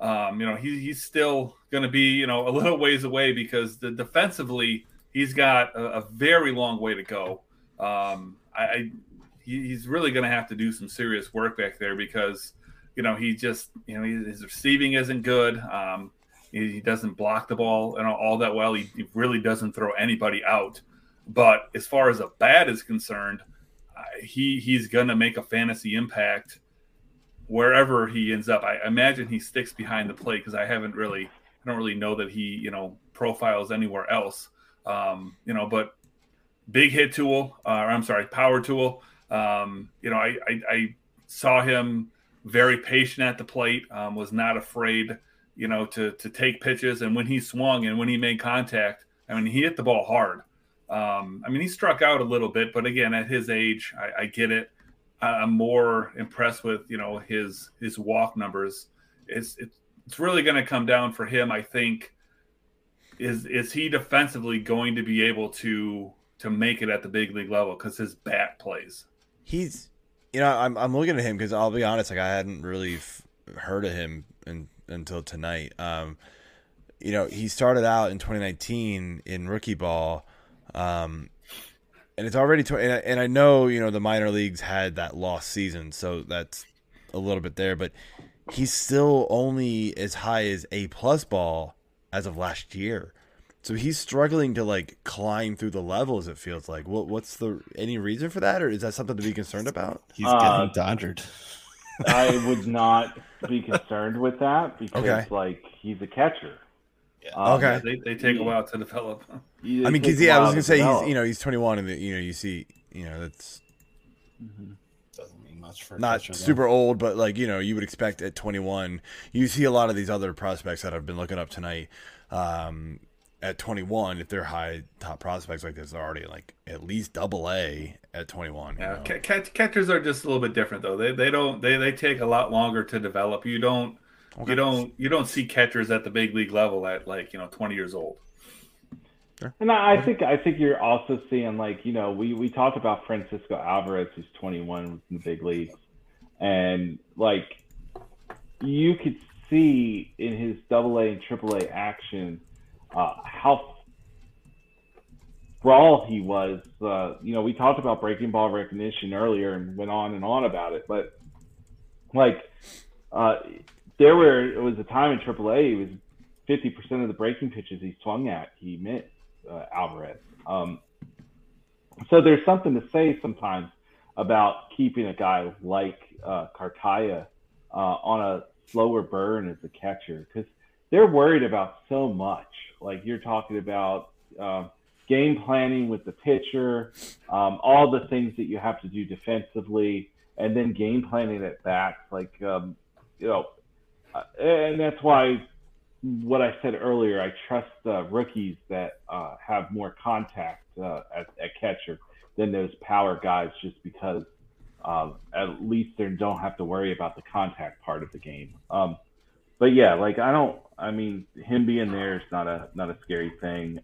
you know, he's still going to be, you know, a little ways away because defensively he's got a very long way to go. He's really going to have to do some serious work back there because, you know, he just, you know, his receiving isn't good. He doesn't block the ball and all that well. He really doesn't throw anybody out. But as far as a bat is concerned, he's going to make a fantasy impact wherever he ends up. I imagine he sticks behind the plate because I don't really know that he, you know, profiles anywhere else. You know, but big hit tool, power tool. You know, I saw him very patient at the plate, was not afraid, you know, to take pitches. And when he swung and when he made contact, I mean, he hit the ball hard. I mean, he struck out a little bit, but again, at his age, I get it. I'm more impressed with, you know, his walk numbers. It's really going to come down for him, I think. Is he defensively going to be able to make it at the big league level because his bat plays? He's, you know, I'm looking at him because I'll be honest, like I hadn't really heard of him until tonight. You know, he started out in 2019 in rookie ball. And it's already and I know, you know, the minor leagues had that lost season, so that's a little bit there. But he's still only as high as A+ ball as of last year, so he's struggling to like climb through the levels. It feels like. What's the any reason for that, or is that something to be concerned about? He's getting dodgered. I would not be concerned with that because like he's a catcher. Yeah. They take a while to develop. I mean, because I was gonna say he's 21, and you know you see, you know, that's doesn't mean much for not Christian, super old, but like, you know, you would expect at 21. You see a lot of these other prospects that I've been looking up tonight. At 21, if they're high top prospects like this, they're already like at least AA at 21. Yeah, catchers are just a little bit different though. They take a lot longer to develop. You don't see catchers at the big league level at like, you know, 20 years old. Sure. And I think you're also seeing, like, you know, we talked about Francisco Alvarez, who's 21 in the big leagues, and like you could see in his AA and AAA action how raw he was. You know, we talked about breaking ball recognition earlier and went on and on about it, but like it was a time in AAA, it was 50% of the breaking pitches he swung at, he missed. Alvarez. So there's something to say sometimes about keeping a guy like Cartaya on a slower burn as a catcher, because they're worried about so much. Like, you're talking about game planning with the pitcher, all the things that you have to do defensively, and then game planning at bats. Like, you know, and that's why what I said earlier, I trust rookies that have more contact at catcher than those power guys, just because at least they don't have to worry about the contact part of the game. But yeah, like him being there is not a scary thing.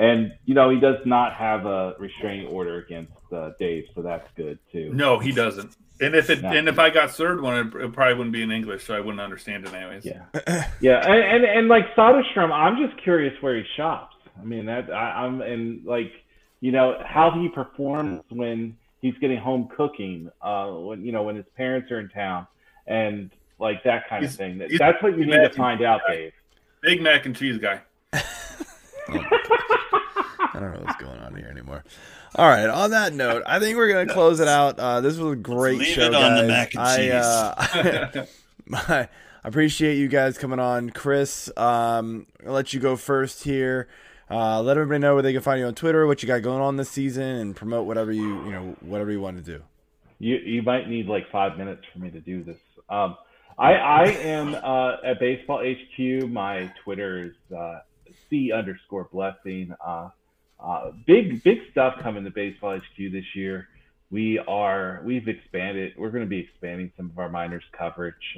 And, you know, he does not have a restraining order against Dave, so that's good too. No, he doesn't. And if I got served one, it probably wouldn't be in English, so I wouldn't understand it anyways. Yeah, yeah. And like Soderstrom, I'm just curious where he shops. I mean, how he performs when he's getting home cooking, when his parents are in town, and like that kind of thing. That's what you need to find out, Dave. Big mac and cheese guy. I don't know what's going on here anymore. All right. On that note, I think we're going to close it out. This was a great show, guys. The mac and cheese. I appreciate you guys coming on. Chris, I'll let you go first here. Let everybody know where they can find you on Twitter, what you got going on this season, and promote whatever whatever you want to do. You might need like 5 minutes for me to do this. I am at Baseball HQ. My Twitter is C_Blessing. Big stuff coming to Baseball HQ this year. We've expanded. We're going to be expanding some of our minors coverage,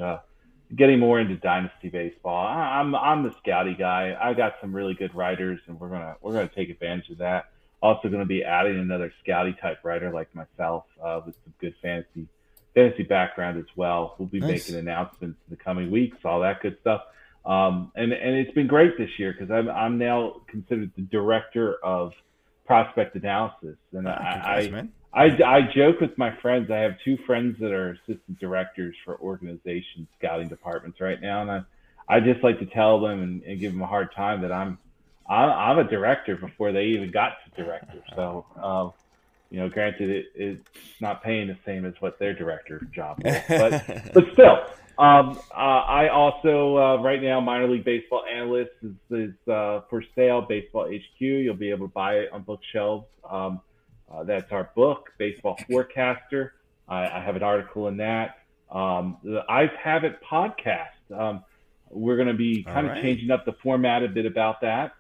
getting more into dynasty baseball. I'm the scouty guy. I got some really good writers, and we're gonna take advantage of that. Also going to be adding another scouty type writer like myself with some good fantasy background as well. We'll be making announcements in the coming weeks, all that good stuff. And it's been great this year because I'm now considered the director of prospect analysis, and I joke with my friends. I have two friends that are assistant directors for organization scouting departments right now, and I just like to tell them and give them a hard time that I'm a director before they even got to director. So you know, granted, it's not paying the same as what their director job was, but still. I also, right now, minor league baseball analyst is for sale, Baseball HQ. You'll be able to buy it on bookshelves. That's our book, Baseball Forecaster. I have an article in that. I have it podcast. We're going to be kind of changing up the format a bit about that.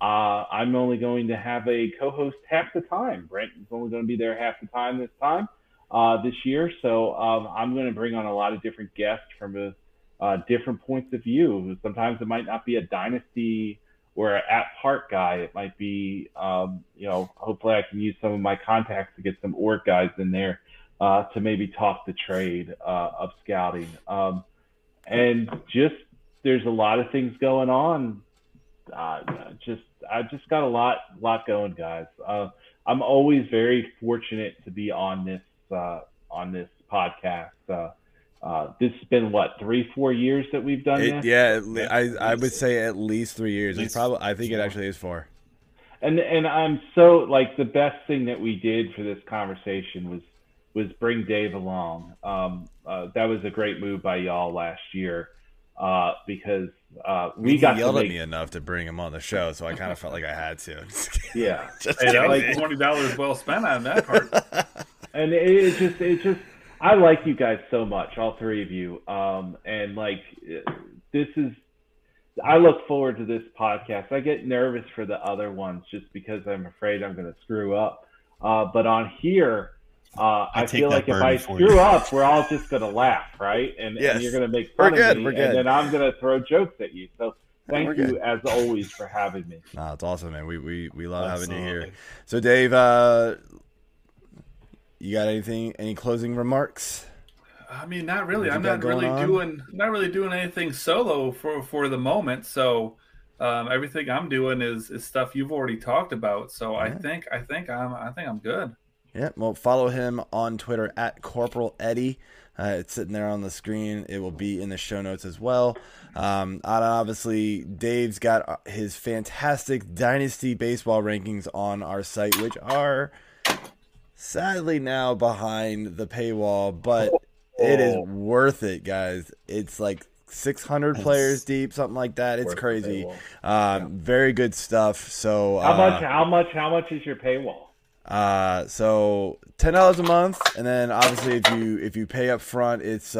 I'm only going to have a co-host half the time. Brenton's only going to be there half the time this time. This year, so I'm going to bring on a lot of different guests from different points of view. Sometimes it might not be a dynasty or an at-part guy. It might be, you know, hopefully I can use some of my contacts to get some org guys in there to maybe talk the trade of scouting. And just there's a lot of things going on. I just got a lot going, guys. I'm always very fortunate to be on this. On this podcast, this has been what, 3-4 years that we've done this? Yeah, I would say at least 3 years. It's probably, I think it actually is 4. And I'm so, like, the best thing that we did for this conversation was bring Dave along. That was a great move by y'all last year because we got yelled at me enough to bring him on the show, so I kind of felt like I had to. Yeah, just like $20 well spent on that part. And it just I like you guys so much, all three of you. And like, this is, I look forward to this podcast. I get nervous for the other ones just because I'm afraid I'm going to screw up. But on here, I feel like if I screw up, we're all just going to laugh, right? And, yes. And you're going to make fun of me, and then I'm going to throw jokes at you. So thank you, as always, for having me. No, it's awesome, man. We love having you here. So, Dave, you got anything? Any closing remarks? I mean, not really. I'm not really doing anything solo for the moment. So everything I'm doing is stuff you've already talked about. So I think I'm good. Yeah. Well, follow him on Twitter at Corporal Eddy. It's sitting there on the screen. It will be in the show notes as well. Obviously, Dave's got his fantastic dynasty baseball rankings on our site, which are sadly now behind the paywall, but it is worth it, guys. It's like 600 players deep, something like that. It's crazy. Very good stuff. So how much is your paywall? So $10 a month, and then obviously if you pay up front, it's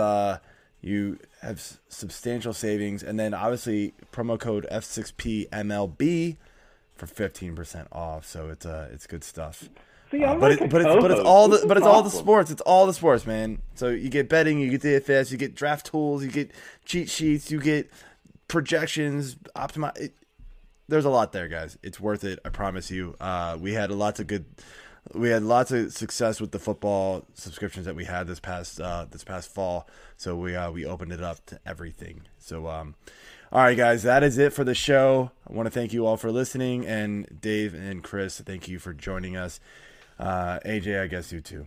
you have substantial savings, and then obviously promo code F6PMLB for 15% off. So it's good stuff. See, it's all the sports. It's all the sports, man. So you get betting, you get DFS, you get draft tools, you get cheat sheets, you get projections, optimize. There's a lot there, guys. It's worth it. I promise you. We had lots of success with the football subscriptions that we had this past fall. So we opened it up to everything. So all right, guys, that is it for the show. I want to thank you all for listening, and Dave and Chris, thank you for joining us. AJ, I guess you too.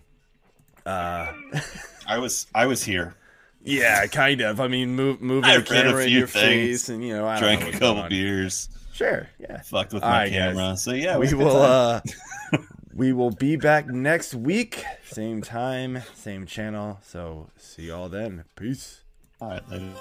I was here. Yeah, kind of. I mean, moving the camera in your face, and I drank a couple beers. Sure, yeah. Fucked with my camera. So yeah, we will. We will be back next week, same time, same channel. So see y'all then. Peace. All right, later.